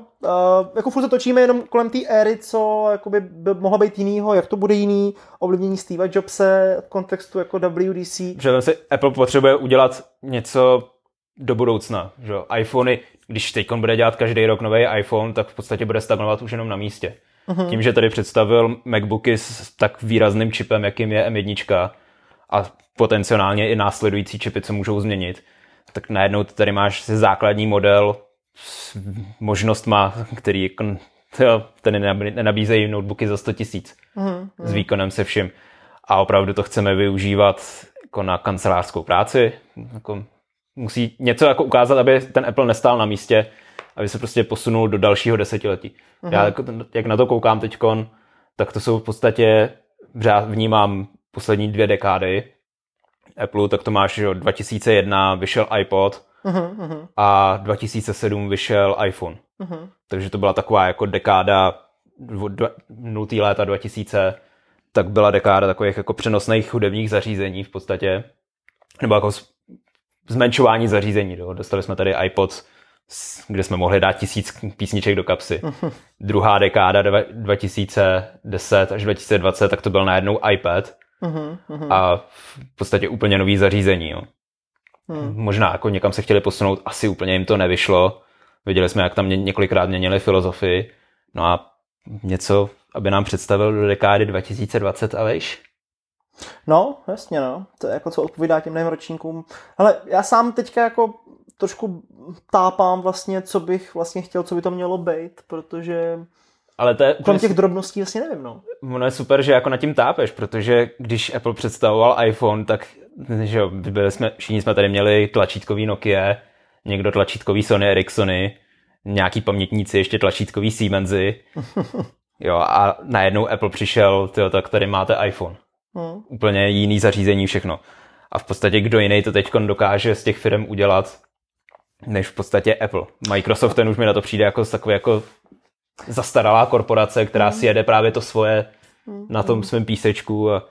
jako furt se točíme jenom kolem té éry, co jakoby by mohla být jinýho, jak to bude jiný, ovlivnění Steve Jobse v kontextu jako WDC. Že si Apple potřebuje udělat něco do budoucna, že jo, iPhony, když teď on bude dělat každý rok nový iPhone, tak v podstatě bude stagnovat už jenom na místě. Mm-hmm. Tím, že tady představil MacBooky s tak výrazným čipem, jakým je M1, a potenciálně i následující čipy, co můžou změnit, tak najednou tady máš základní model s možnostma, který tady nenabízejí notebooky za 100 000 s výkonem se vším. A opravdu to chceme využívat jako na kancelářskou práci. Jako musí něco jako ukázat, aby ten Apple nestál na místě, aby se prostě posunul do dalšího desetiletí. Mm-hmm. Já jak na to koukám teďkon, tak to jsou v podstatě, já vnímám poslední 2 dekády Apple, tak to máš, že 2001 vyšel iPod a 2007 vyšel iPhone. Takže to byla taková jako dekáda 0. léta 2000, tak byla dekáda takových jako přenosných hudebních zařízení v podstatě, nebo jako zmenšování zařízení. Dostali jsme tady iPod, kde jsme mohli dát 1000 písniček do kapsy. Druhá dekáda 2010 až 2020, tak to byl najednou iPad a v podstatě úplně nový zařízení. Jo. Možná jako někam se chtěli posunout, asi úplně jim to nevyšlo. Viděli jsme, jak tam několikrát měnili filozofii. No a něco, aby nám představil do dekády 2020 a vejš? No, jasně, no. To je jako co odpovídá těm novým ročníkům. Hele, já sám teďka jako trošku tápám vlastně, co bych vlastně chtěl, co by to mělo být, protože... Ale to je... Krom těch drobností vlastně nevím, no. Ono je super, že jako na tím tápeš, protože když Apple představoval iPhone, tak že jo, všichni jsme tady měli tlačítkový Nokia, někdo tlačítkový Sony Ericssony, nějaký pamětníci ještě tlačítkový Siemensy, jo, a najednou Apple přišel, tyjo, tak tady máte iPhone. Úplně jiný zařízení, všechno. A v podstatě kdo jiný to teďkon dokáže z těch firm udělat, než v podstatě Apple. Microsoft, ten už mi na to přijde jako takový jako zastaralá korporace, která si jede právě to svoje na tom svém písečku. A...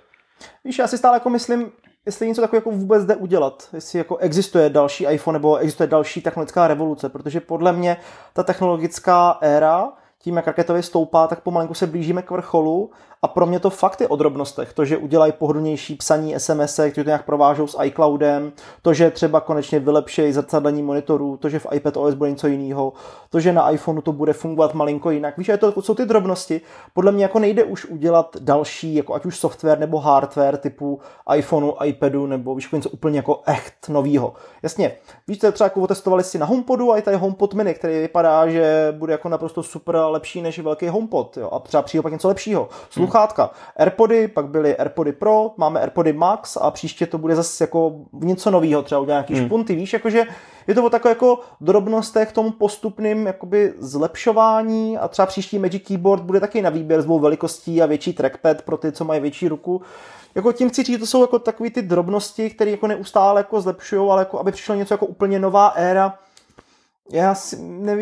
Víš, já si stále jako myslím, jestli něco takového jako vůbec jde udělat. Jestli jako existuje další iPhone nebo existuje další technologická revoluce, protože podle mě ta technologická éra, tím jak raketově stoupá, tak pomalinku se blížíme k vrcholu a pro mě to fakt je o drobnostech. To, že udělají pohodlnější psaní SMS-ek, to nějak provážou s iCloudem, to, že třeba konečně vylepšejí zrcadlení monitorů, to, že v iPadOS bude něco jiného, to, že na iPhoneu to bude fungovat malinko jinak. Víš, to jsou ty drobnosti. Podle mě jako nejde už udělat další, jako ať už software nebo hardware typu iPhoneu, iPadu nebo víš, něco úplně jako echt novýho. Jasně, víš, to třeba jako otestovali si na HomePodu a i tady HomePod mini, který vypadá, že bude jako naprosto super lepší než velký HomePod, jo, a třeba přijde pak něco lepšího. Sluchátka. AirPody, pak byly AirPody Pro, máme AirPody Max a příště to bude zase jako něco novýho, třeba udělat nějaký špunty, víš, jakože je to o takové jako drobnostech k tomu postupným jakoby zlepšování a třeba příští Magic Keyboard bude taky na výběr s dvou velikostí a větší trackpad pro ty, co mají větší ruku. Jako tím chci říct, to jsou jako takový ty drobnosti, které jako neustále jako zlepšujou, ale jako aby přišlo něco jako úplně nová éra. Já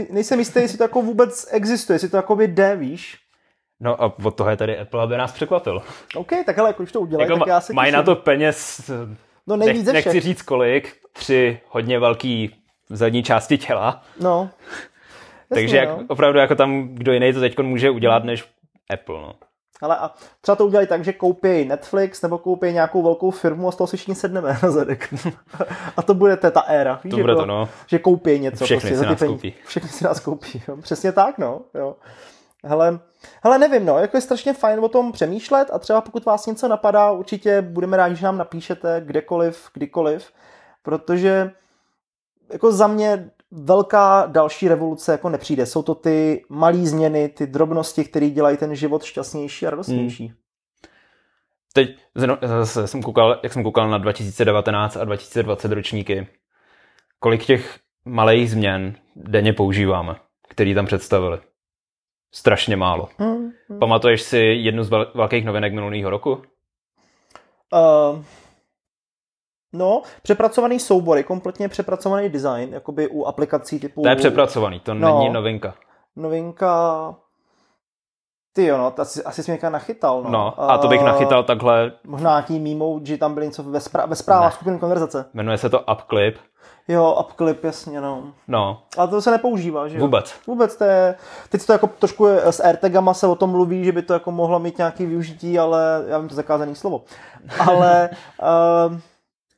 nejsem jistý, jestli to jako vůbec existuje, jestli to jako by jde, víš. No a od toho je tady Apple, aby nás překvapil. OK, tak hele, jako už to udělají, jako tak já se těším. Mají na to peněz, no, nejvíc nechci říct kolik, 3 hodně velký zadní části těla. No, Takže jak, opravdu jako tam kdo jiný to teď může udělat než Apple, no. Ale a třeba to udělají tak, že koupí Netflix nebo koupí nějakou velkou firmu a z toho si všichni sedneme na zadek. A to bude ta éra. Víš, to bude to, no. Že koupí něco. Všechny si nás koupí. Všechny si nás koupí. Jo. Přesně tak, no. Jo. Hele, nevím, no. Jako je strašně fajn o tom přemýšlet a třeba pokud vás něco napadá, určitě budeme rádi, že nám napíšete kdekoliv, kdykoliv, protože jako za mě velká další revoluce jako nepřijde. Jsou to ty malé změny, ty drobnosti, které dělají ten život šťastnější a radostnější. Teď zase jsem koukal na 2019 a 2020 ročníky, kolik těch malých změn denně používáme, který tam představili. Strašně málo. Pamatuješ si jednu z velkých novinek minulého roku? No, přepracovaný soubory, kompletně přepracovaný design, jakoby u aplikací typu... To je přepracovaný, to není novinka. Novinka... Tyjo, no, asi jsi mě nachytal, no. No, a to bych nachytal takhle... Možná nějaký memoji, tam byly něco ve zprávách skupiny konverzace. Jmenuje se to UpClip. Jo, UpClip, jasně, no. No. Ale to se nepoužívá, že jo? Vůbec to je... Teď to jako trošku s AirTagama se o tom mluví, že by to jako mohlo mít nějaký využití, ale já vím, to zakázaný slovo. Ale...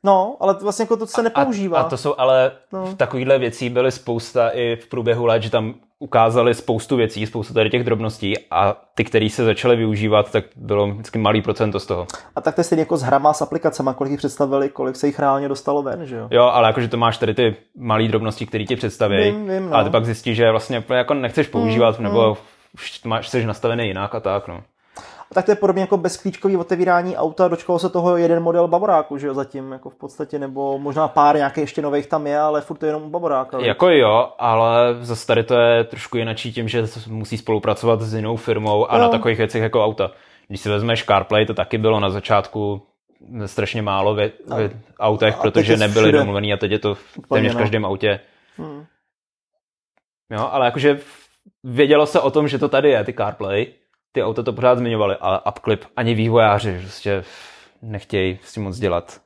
No, ale to vlastně jako to se nepoužívá. A to jsou ale v takovýhle věcí byly spousta i v průběhu let, že tam ukázali spoustu věcí, spoustu tady těch drobností a ty, který se začaly využívat, tak bylo vždycky malý procento z toho. A tak to je stejně jako s hrama, s aplikacema, kolik jich představili, kolik se jich reálně dostalo ven, že jo? Jo, ale jakože to máš tady ty malý drobnosti, které ti představí, no. Ale ty pak zjistíš, že vlastně jako nechceš používat, nebo už jsi nastavený jinak a tak, no. A tak to je podobně jako bezklíčkový otevírání auta, dočkalo se toho jeden model bavoráku, že jo, zatím jako v podstatě, nebo možná pár nějakých ještě nových tam je, ale furt to je jenom bavorák. Ale... Jako jo, ale zase tady to je trošku jinačí tím, že musí spolupracovat s jinou firmou a na takových věcech jako auta. Když si vezmeš CarPlay, to taky bylo na začátku strašně málo v autech, protože nebyly domluvený a teď je to téměř v každém autě. Jo, ale jakože vědělo se o tom, že to tady je, ty CarPlay. Ty auta to pořád zmiňovali, ale UpClip ani vývojáři prostě nechtějí s tím moc dělat.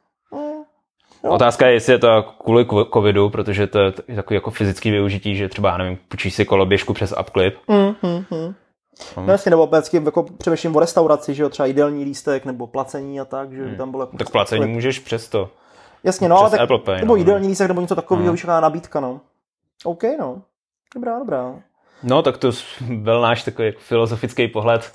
Otázka je, jestli je to kvůli covidu, protože to je takový jako fyzický využití, že třeba, nevím, půjčíš si koloběžku přes UpClip. No jasně, nebo obecně jako přemýšlím o restauraci, že jo, třeba jídelní lístek nebo placení a tak, že tam bylo... Tak placení můžeš přes to. Jasně, no, ale tak Apple Pay, nebo jídelní lístek nebo něco takového, vyšlá nabídka, no. OK, no. Dobrá. No, tak to byl náš takový filozofický pohled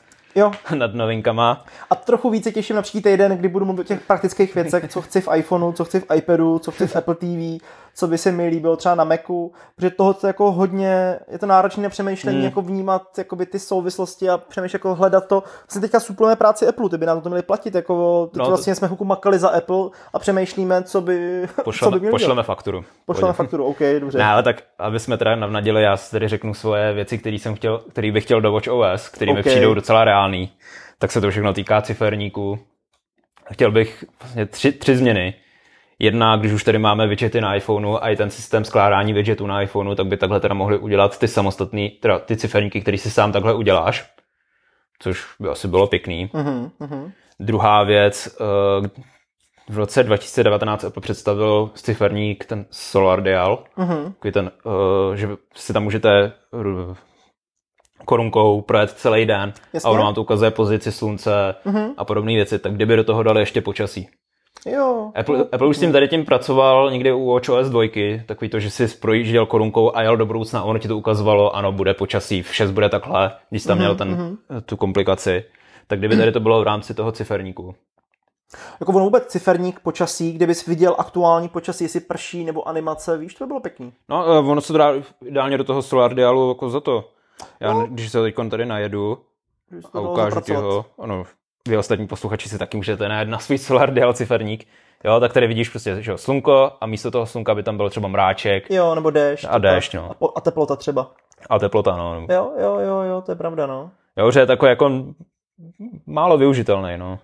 nad novinkama. A trochu více těším na příští týden, kdy budu mluvit o těch praktických věcech, co chci v iPhoneu, co chci v iPadu, co chci v Apple TV, co by se mi líbilo třeba na Macu, protože tohle je jako hodně, je to náročné na přemýšlení, jako vnímat jakoby ty souvislosti a přemýšlet, jako hledat to. Vlastně teďka suplujeme práci Apple, ty by nám to měli platit, jako teď vlastně jsme huku makali za Apple a přemýšlíme, co by pošleme fakturu. Pošleme fakturu, OK, dobře. Ne, ale tak, aby jsme teda navnadili, já tady řeknu svoje věci, které bych chtěl do Watch OS, které mi přijdou docela reální. Tak se to všechno týká ciferníků. Chtěl bych vlastně tři změny. Jedna, když už tady máme widgety na iPhoneu a i ten systém skládání widgetů na iPhoneu, tak by takhle teda mohli udělat ty samostatný, teda ty ciferníky, který si sám takhle uděláš, což by asi bylo pěkný. Druhá věc, v roce 2019 Apple představil ciferník, ten Solar Dial, že si tam můžete korunkou projet celý den. Jasně. A ono vám to ukazuje pozici slunce a podobné věci, tak kdyby do toho dali ještě počasí. Jo. Apple už s tím tady tím pracoval někde u Watch OS 2, takový to, že si projížděl korunkou a jel do budoucna a ono ti to ukazovalo, ano, bude počasí, v 6 bude takhle, když tam měl tu komplikaci. Tak kdyby tady to bylo v rámci toho ciferníku. Jako ono vůbec ciferník počasí, kdybys viděl aktuální počasí, jestli prší nebo animace, víš, to by bylo pěkný. No, ono se dá ideálně do toho Solar Dialu jako za to. Když se teďkon tady najedu a ukážu ti ho, ano. Vy ostatní posluchači si taky můžete najít na svůj Solar Dial ciferník. Jo, tak tady vidíš prostě, že slunko a místo toho slunka by tam byl třeba mráček. Jo, nebo déšť. A déšť, no. A teplota třeba. A teplota, no. Jo, to je pravda, no. Jo, že je takový jako málo využitelný, no.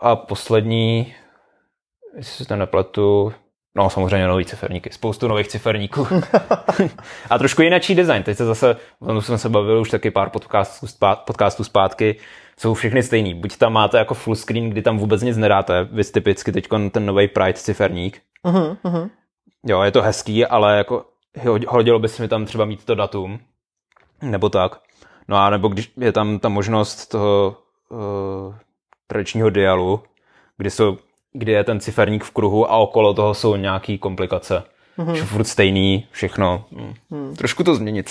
A poslední, jestli se to nepletu, no samozřejmě nový ciferníky, spoustu nových ciferníků. A trošku jináčí design. Teď se zase, tam jsme se bavili už taky pár podcastů zpátky, jsou všechny stejný. Buď tam máte jako full screen, kdy tam vůbec nic nedáte, vy typicky teďkon ten nový Pride ciferník. Jo, je to hezký, ale jako hodilo by se mi tam třeba mít to datum, nebo tak. No a nebo když je tam ta možnost toho tradičního dialu, kdy je ten ciferník v kruhu a okolo toho jsou nějaký komplikace. Mm-hmm. Furt stejný, všechno. Trošku to změnit,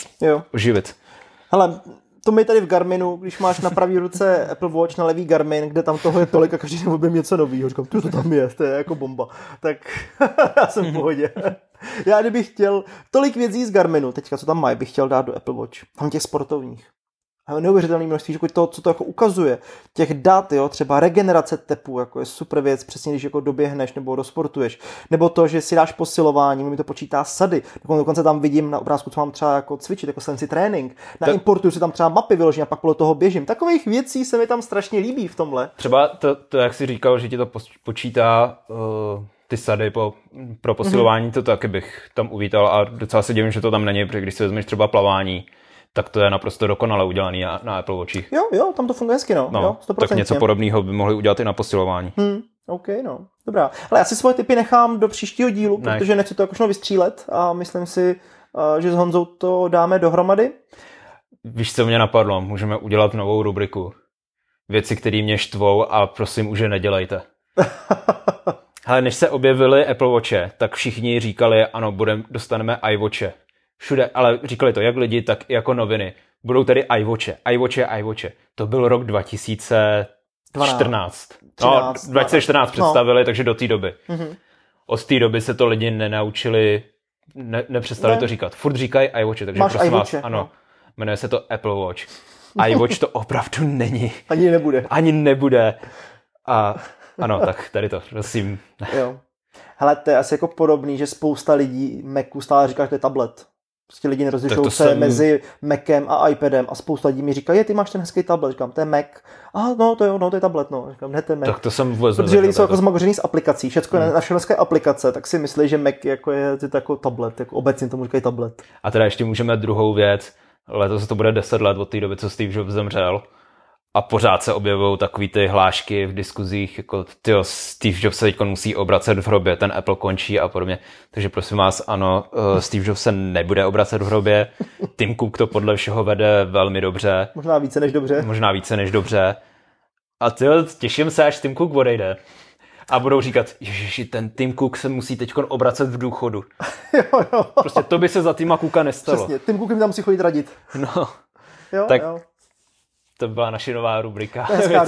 oživit. Hele, to mi tady v Garminu, když máš na pravý ruce Apple Watch, na levý Garmin, kde tam toho je tolik a každý nebo by něco novýho. Říkám, to tam je, to je jako bomba. Tak já jsem v pohodě. Já kdybych chtěl tolik věcí z Garminu, teďka co tam mají, bych chtěl dát do Apple Watch. Tam těch sportovních. A neuvěřitelné množství, to, co to jako ukazuje, těch dat, jo, třeba regenerace tepů, jako je super věc, přesně když jako doběhneš nebo rozportuješ, nebo to, že si dáš posilování, mi to počítá sady, dokonce tam vidím na obrázku, co mám třeba jako cvičit, jako sensi trénink, naimportuju si tam třeba mapy vyložím a pak podle toho běžím. Takových věcí se mi tam strašně líbí v tomhle. Třeba to jak jsi říkal, že ti to počítá ty sady pro posilování, to taky bych tam uvítal a docela se divím, že to tam není, protože když si vezmeš třeba plavání, tak to je naprosto dokonale udělaný na Apple Watchích. Jo, tam to funguje hezky, no. Jo, 100%. Tak něco podobného by mohli udělat i na posilování. OK, no, dobrá. Ale já si svoje tipy nechám do příštího dílu, protože nechci to jakožno vystřílet a myslím si, že s Honzou to dáme dohromady. Víš, co mě napadlo? Můžeme udělat novou rubriku. Věci, které mě štvou a prosím už je nedělejte. Hele, než se objevily Apple Watche, tak všichni říkali, ano, dostaneme iWatche. Všude, ale říkali to jak lidi, tak i jako noviny. Budou tady iWatche. To byl rok 2014. 2014 představili, takže do té doby. Mm-hmm. Od té doby se to lidi nenaučili, nepřestali to říkat. Furt říkají iWatche, takže máš prosím iWatche, vás, ano. Jmenuje se to Apple Watch. iWatch to opravdu není. Ani nebude. A ano, tak tady to, prosím. Jo. Hele, to je asi jako podobný, že spousta lidí Macu stále říká, že to je tablet. Prostě lidi nerozlišují se mezi Macem a iPadem a spousta lidí mi říká, ty máš ten hezký tablet. Říkám, to je Mac. To je tablet, no. Říkám, ne, to je Mac. Tak to jsem vůbec nevěděl. Protože lidi jsou jako zmagořený z aplikací, všechno na všechny aplikace, tak si myslí, že Mac jako je to jako tablet, jako obecně tomu říkají tablet. A teda ještě můžeme druhou věc, letos to bude 10 let od té doby, co Steve Jobs zemřel. A pořád se objevují takový ty hlášky v diskuzích, jako Steve Jobs se teď musí obracet v hrobě, ten Apple končí a podobně. Takže prosím vás, ano, Steve Jobs se nebude obracet v hrobě. Tim Cook to podle všeho vede velmi dobře. Možná více než dobře. A těším se, až Tim Cook odejde. A budou říkat, ježiši, ten Tim Cook se musí teď obracet v důchodu. jo. Prostě to by se za Tima Cooka nestalo. Přesně, Tim Cook jim tam musí chodit radit. No, jo. To byla naše nová rubrika. To je hezká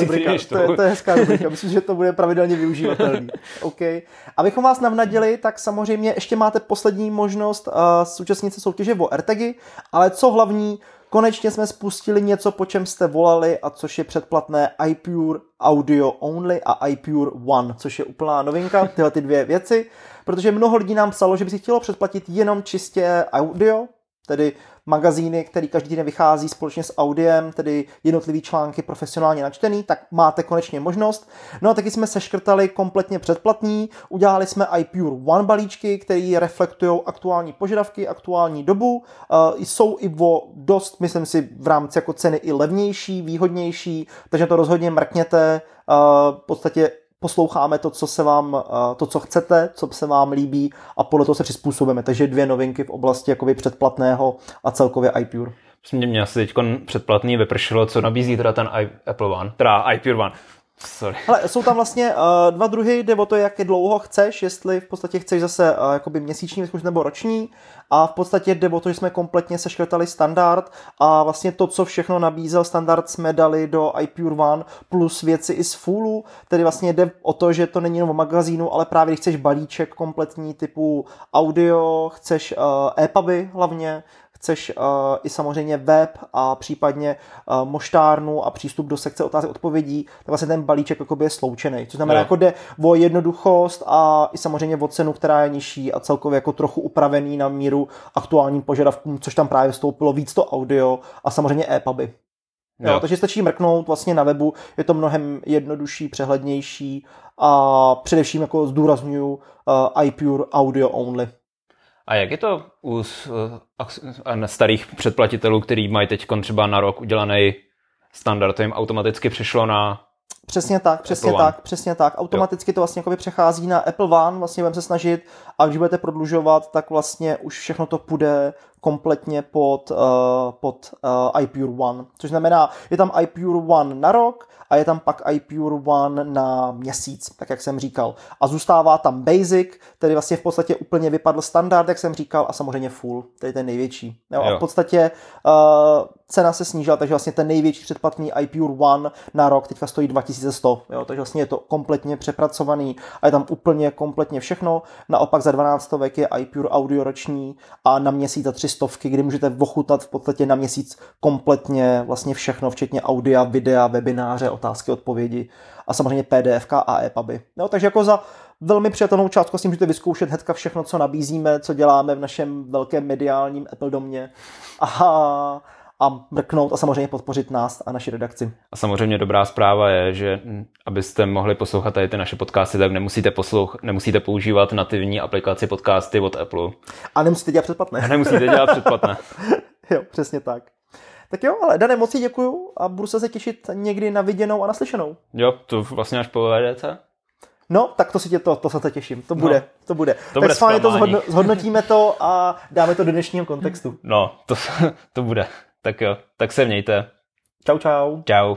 rubrika. Myslím, že to bude pravidelně využívatelný. Okay. Abychom vás navnadili, tak samozřejmě ještě máte poslední možnost zúčastnit se soutěže o AirTagy, ale co hlavní, konečně jsme spustili něco, po čem jste volali, a což je předplatné iPure Audio Only a iPure One, což je úplná novinka, tyhle ty dvě věci, protože mnoho lidí nám psalo, že by si chtělo předplatit jenom čistě audio, tedy magazíny, který každý den vychází společně s audiem, tedy jednotlivý články profesionálně načtený, tak máte konečně možnost. No a taky jsme seškrtali kompletně předplatní, udělali jsme iPure One balíčky, které reflektují aktuální požadavky, aktuální dobu, jsou i o dost, myslím si, v rámci jako ceny i levnější, výhodnější, takže to rozhodně mrkněte, v podstatě posloucháme to, co chcete, co se vám líbí a podle toho se přizpůsobíme. Takže dvě novinky v oblasti jakoby předplatného a celkově iPure. Mě asi teď předplatný vypršilo, co nabízí teda ten iPure One. Sorry. Ale jsou tam vlastně dva druhy, jde o to, jak je dlouho chceš, jestli v podstatě chceš zase jakoby měsíční vyzkoušet nebo roční, a v podstatě jde o to, že jsme kompletně seškrtali standard a vlastně to, co všechno nabízel standard, jsme dali do iPure One plus věci i z Fullu, tedy vlastně jde o to, že to není jenom o magazínu, ale právě když chceš balíček kompletní typu audio, chceš e-puby hlavně, chceš i samozřejmě web a případně moštárnu a přístup do sekce otázek odpovědí, tak vlastně ten balíček jakoby je sloučený. Což znamená, jako jde o jednoduchost a i samozřejmě o cenu, která je nižší a celkově jako trochu upravený na míru aktuálním požadavkům, což tam právě vstoupilo víc to audio a samozřejmě e-puby. Jo, takže stačí mrknout vlastně na webu, je to mnohem jednodušší, přehlednější a především jako zdůrazňuju iPure Audio Only. A jak je to u starých předplatitelů, který mají teď třeba na rok udělaný standard, to jim automaticky přišlo na Přesně tak. Automaticky to vlastně přechází na Apple One, vlastně budeme se snažit, a když budete prodlužovat, tak vlastně už všechno to půjde kompletně pod iPure One, což znamená, je tam iPure One na rok a je tam pak iPure One na měsíc, tak jak jsem říkal. A zůstává tam Basic, který vlastně v podstatě úplně vypadl standard, jak jsem říkal, a samozřejmě Full, tedy ten největší. A v podstatě cena se snížila, takže vlastně ten největší předplatný iPure One na rok teďka stojí 2100, takže vlastně je to kompletně přepracovaný a je tam úplně kompletně všechno. Naopak za 1200 je iPure Audio roční a na měsíc za 300, kdy můžete ochutnat v podstatě na měsíc kompletně vlastně všechno, včetně audia, videa, webináře, otázky, odpovědi a samozřejmě PDFka a e-puby. Takže jako za velmi přijatelnou částku si můžete vyzkoušet hnedka všechno, co nabízíme, co děláme v našem velkém mediálním Apple domě. Aha. A mrknout a samozřejmě podpořit nás a naši redakci. A samozřejmě dobrá zpráva je, že abyste mohli poslouchat tady ty naše podcasty, tak nemusíte používat nativní aplikaci podcasty od Apple. A nemusíte dělat předplatné. Jo, přesně tak. Tak jo, ale Dané, moc děkuju a budu se těšit někdy na viděnou a naslyšenou. Jo, to vlastně až po WDC. No, tak to se těším. To bude. Tak s vámi to zhodnotíme to a dáme to do dnešního kontextu. No, to bude. Tak jo, tak se mějte. Čau.